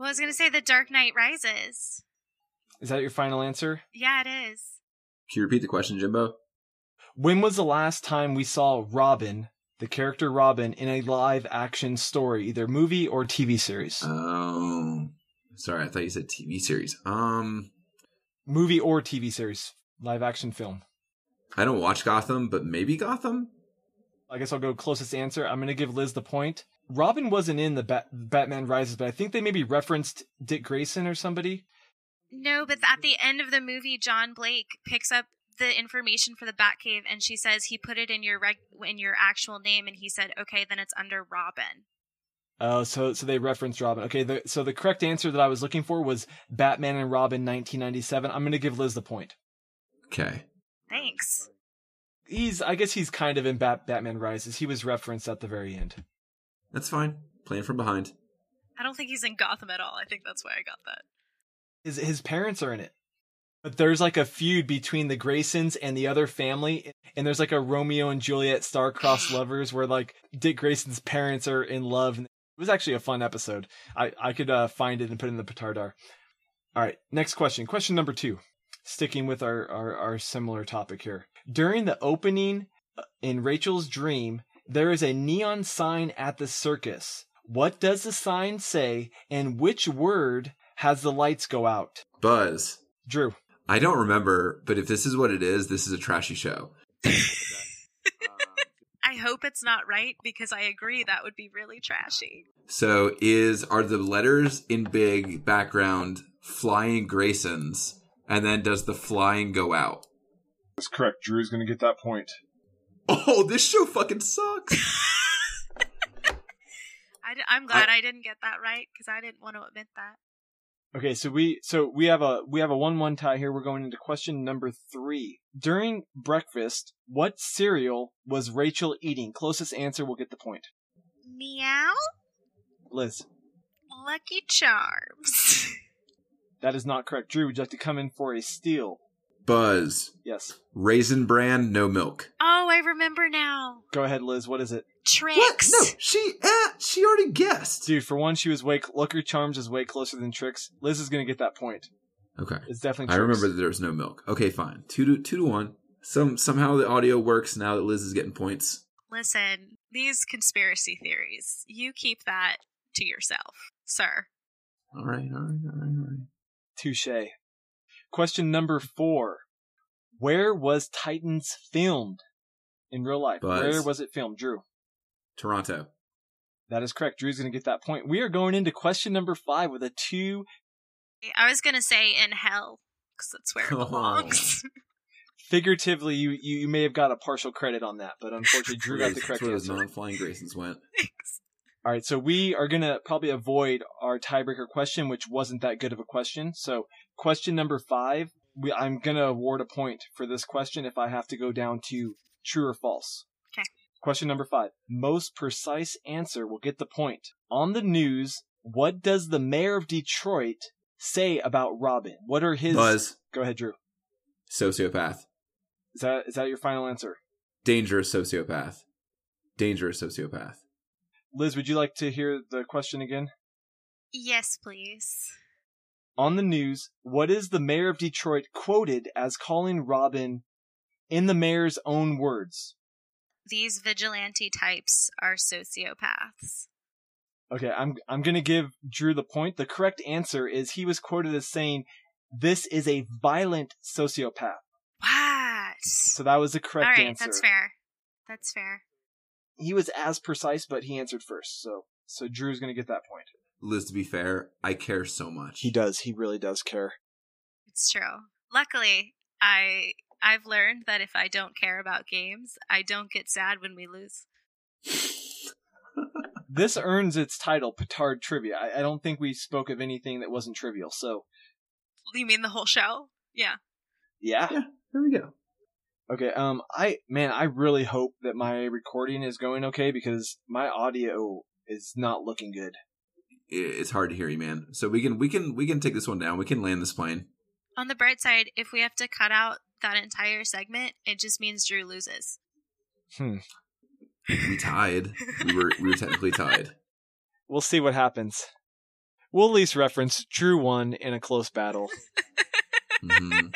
Well, I was going to say The Dark Knight Rises. Is that your final answer? Yeah, it is. Can you repeat the question, Jimbo? When was the last time we saw Robin, the character Robin, in a live action story, either movie or TV series? Oh, sorry. I thought you said TV series. Movie or TV series, live action film. I don't watch Gotham, but maybe Gotham. I guess I'll go closest answer. I'm going to give Liz the point. Robin wasn't in the Batman Rises, but I think they maybe referenced Dick Grayson or somebody. No, but at the end of the movie, John Blake picks up the information for the Batcave, and she says he put it in your actual name, and he said, okay, then it's under Robin. Oh, so they referenced Robin. Okay, so the correct answer that I was looking for was Batman and Robin 1997. I'm going to give Liz the point. Okay. Thanks. I guess he's kind of in Batman Rises. He was referenced at the very end. That's fine. Playing from behind. I don't think he's in Gotham at all. I think that's why I got that. His parents are in it. But there's like a feud between the Graysons and the other family. And there's like a Romeo and Juliet star-crossed lovers where like Dick Grayson's parents are in love. It was actually a fun episode. I could find it and put it in the petardar. All right, next question. Question number 2. Sticking with our similar topic here. During the opening in Rachel's dream, there is a neon sign at the circus. What does the sign say, and which word has the lights go out? Buzz. Drew. I don't remember, but if this is what it is, this is a trashy show. I hope it's not right, because I agree that would be really trashy. So are the letters in big background flying Graysons, and then does the flying go out? That's correct. Drew's going to get that point. Oh, this show fucking sucks. I'm glad I didn't get that right, because I didn't want to admit that. Okay, so we have a 1-1 tie here. We're going into question number 3. During breakfast, what cereal was Rachel eating? Closest answer will get the point. Meow? Liz. Lucky Charms. That is not correct. Drew, would you like to come in for a steal? Buzz. Yes. Raisin Bran, no milk. Oh, I remember now. Go ahead, Liz. What is it? Tricks. What? No, she already guessed. Dude, for one, she was way... Lucky Charms is way closer than Tricks. Liz is going to get that point. Okay. It's definitely Tricks. I remember that there was no milk. Okay, fine. 2-1. Somehow the audio works now that Liz is getting points. Listen, these conspiracy theories, you keep that to yourself, sir. All right. Touche. Question number 4. Where was Titans filmed in real life? Buzz. Where was it filmed, Drew? Toronto. That is correct. Drew's going to get that point. We are going into question number 5 with a 2. I was going to say in hell, because that's where it belongs. Figuratively, you may have got a partial credit on that, but unfortunately, Drew got the correct answer. That's where those non-flying Graysons went. Thanks. All right, so we are going to probably avoid our tiebreaker question, which wasn't that good of a question. So question number 5, I'm going to award a point for this question if I have to go down to true or false. Okay. Question number 5, most precise answer will get the point. On the news, what does the mayor of Detroit say about Robin? What are his... Buzz. Go ahead, Drew. Sociopath. Is that your final answer? Dangerous sociopath. Dangerous sociopath. Liz, would you like to hear the question again? Yes, please. On the news, what is the mayor of Detroit quoted as calling Robin in the mayor's own words? These vigilante types are sociopaths. Okay, I'm going to give Drew the point. The correct answer is he was quoted as saying, "This is a violent sociopath." What? So that was the correct answer. All right, answer. That's fair. That's fair. He was as precise, but he answered first, so Drew's going to get that point. Liz, to be fair, I care so much. He does. He really does care. It's true. Luckily, I've learned that if I don't care about games, I don't get sad when we lose. This earns its title, Petard Trivia. I don't think we spoke of anything that wasn't trivial, so... You mean the whole show? Yeah. Yeah. Yeah, there we go. Okay, I really hope that my recording is going okay, because my audio is not looking good. It's hard to hear you, man. So we can take this one down. We can land this plane. On the bright side, if we have to cut out that entire segment, it just means Drew loses. We tied. We were technically tied. We'll see what happens. We'll at least reference Drew won in a close battle. Mm-hmm.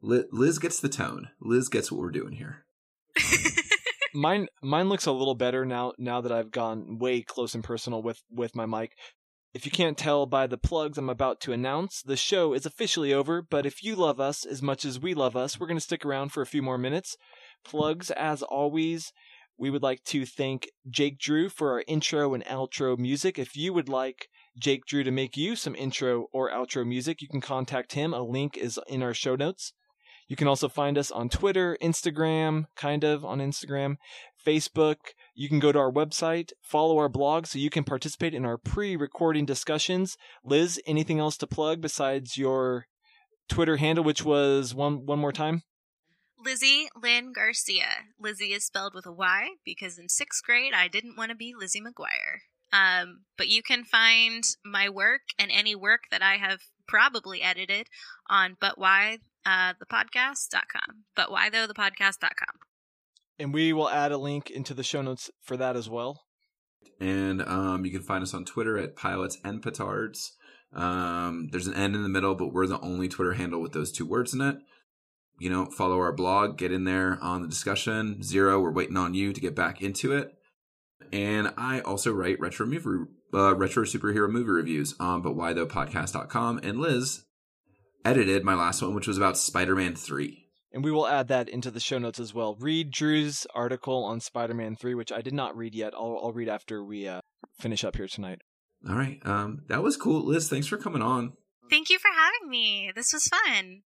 Liz gets the tone. Liz gets what we're doing here. Mine looks a little better now that I've gone way close and personal with my mic. If you can't tell by the plugs I'm about to announce, the show is officially over, but if you love us as much as we love us, we're going to stick around for a few more minutes. Plugs, as always, we would like to thank Jake Drew for our intro and outro music. If you would like Jake Drew to make you some intro or outro music, you can contact him. A link is in our show notes. You can also find us on Twitter, Instagram, kind of on Instagram, Facebook. You can go to our website, follow our blog so you can participate in our pre-recording discussions. Liz, anything else to plug besides your Twitter handle, which was one more time? Lizzie Lynn Garcia. Lizzie is spelled with a Y because in sixth grade, I didn't want to be Lizzie McGuire. But you can find my work and any work that I have probably edited on butwhythepodcast.com. butwhythoughthepodcast.com. And we will add a link into the show notes for that as well. And you can find us on Twitter at Pilots and Petards. There's an N in the middle, but we're the only Twitter handle with those two words in it. You know, follow our blog, get in there on the discussion. Zero, we're waiting on you to get back into it. And I also write retro superhero movie reviews on butwhythoughpodcast.com. And Liz edited my last one, which was about Spider-Man 3. And we will add that into the show notes as well. Read Drew's article on Spider-Man 3, which I did not read yet. I'll read after we finish up here tonight. All right. That was cool. Liz, thanks for coming on. Thank you for having me. This was fun.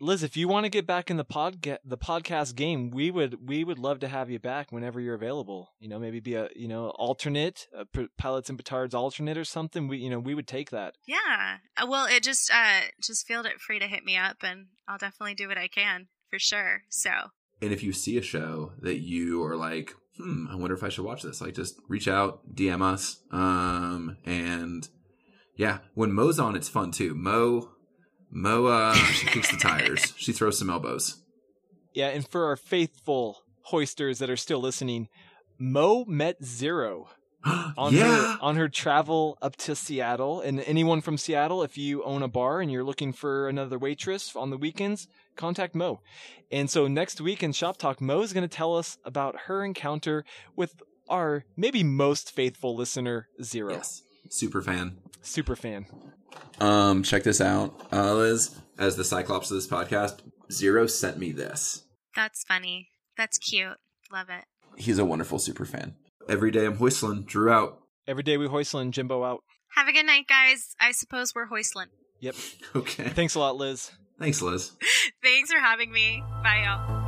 Liz, if you want to get back in the podcast game, we would love to have you back whenever you're available. You know, maybe be a Pilots and Petards alternate or something. We would take that. Yeah. Well, it just feel free to hit me up, and I'll definitely do what I can for sure. So. And if you see a show that you are like, I wonder if I should watch this, like, just reach out, DM us, and yeah, when Mo's on, it's fun too. Mo, she kicks the tires. She throws some elbows. Yeah, and for our faithful hoisters that are still listening, Mo met Zero on her travel up to Seattle. And anyone from Seattle, if you own a bar and you're looking for another waitress on the weekends, contact Mo. And so next week in Shop Talk, Mo is going to tell us about her encounter with our maybe most faithful listener, Zero. Yes. Super fan. Check this out, Liz. As the Cyclops of this podcast, Zero sent me this. That's funny. That's cute. Love it. He's a wonderful super fan. Every day I'm hoistling. Drew out. Every day we hoistling. Jimbo out. Have a good night, guys. I suppose we're hoistling. Yep. Okay. Thanks a lot, Liz. Thanks for having me. Bye, y'all.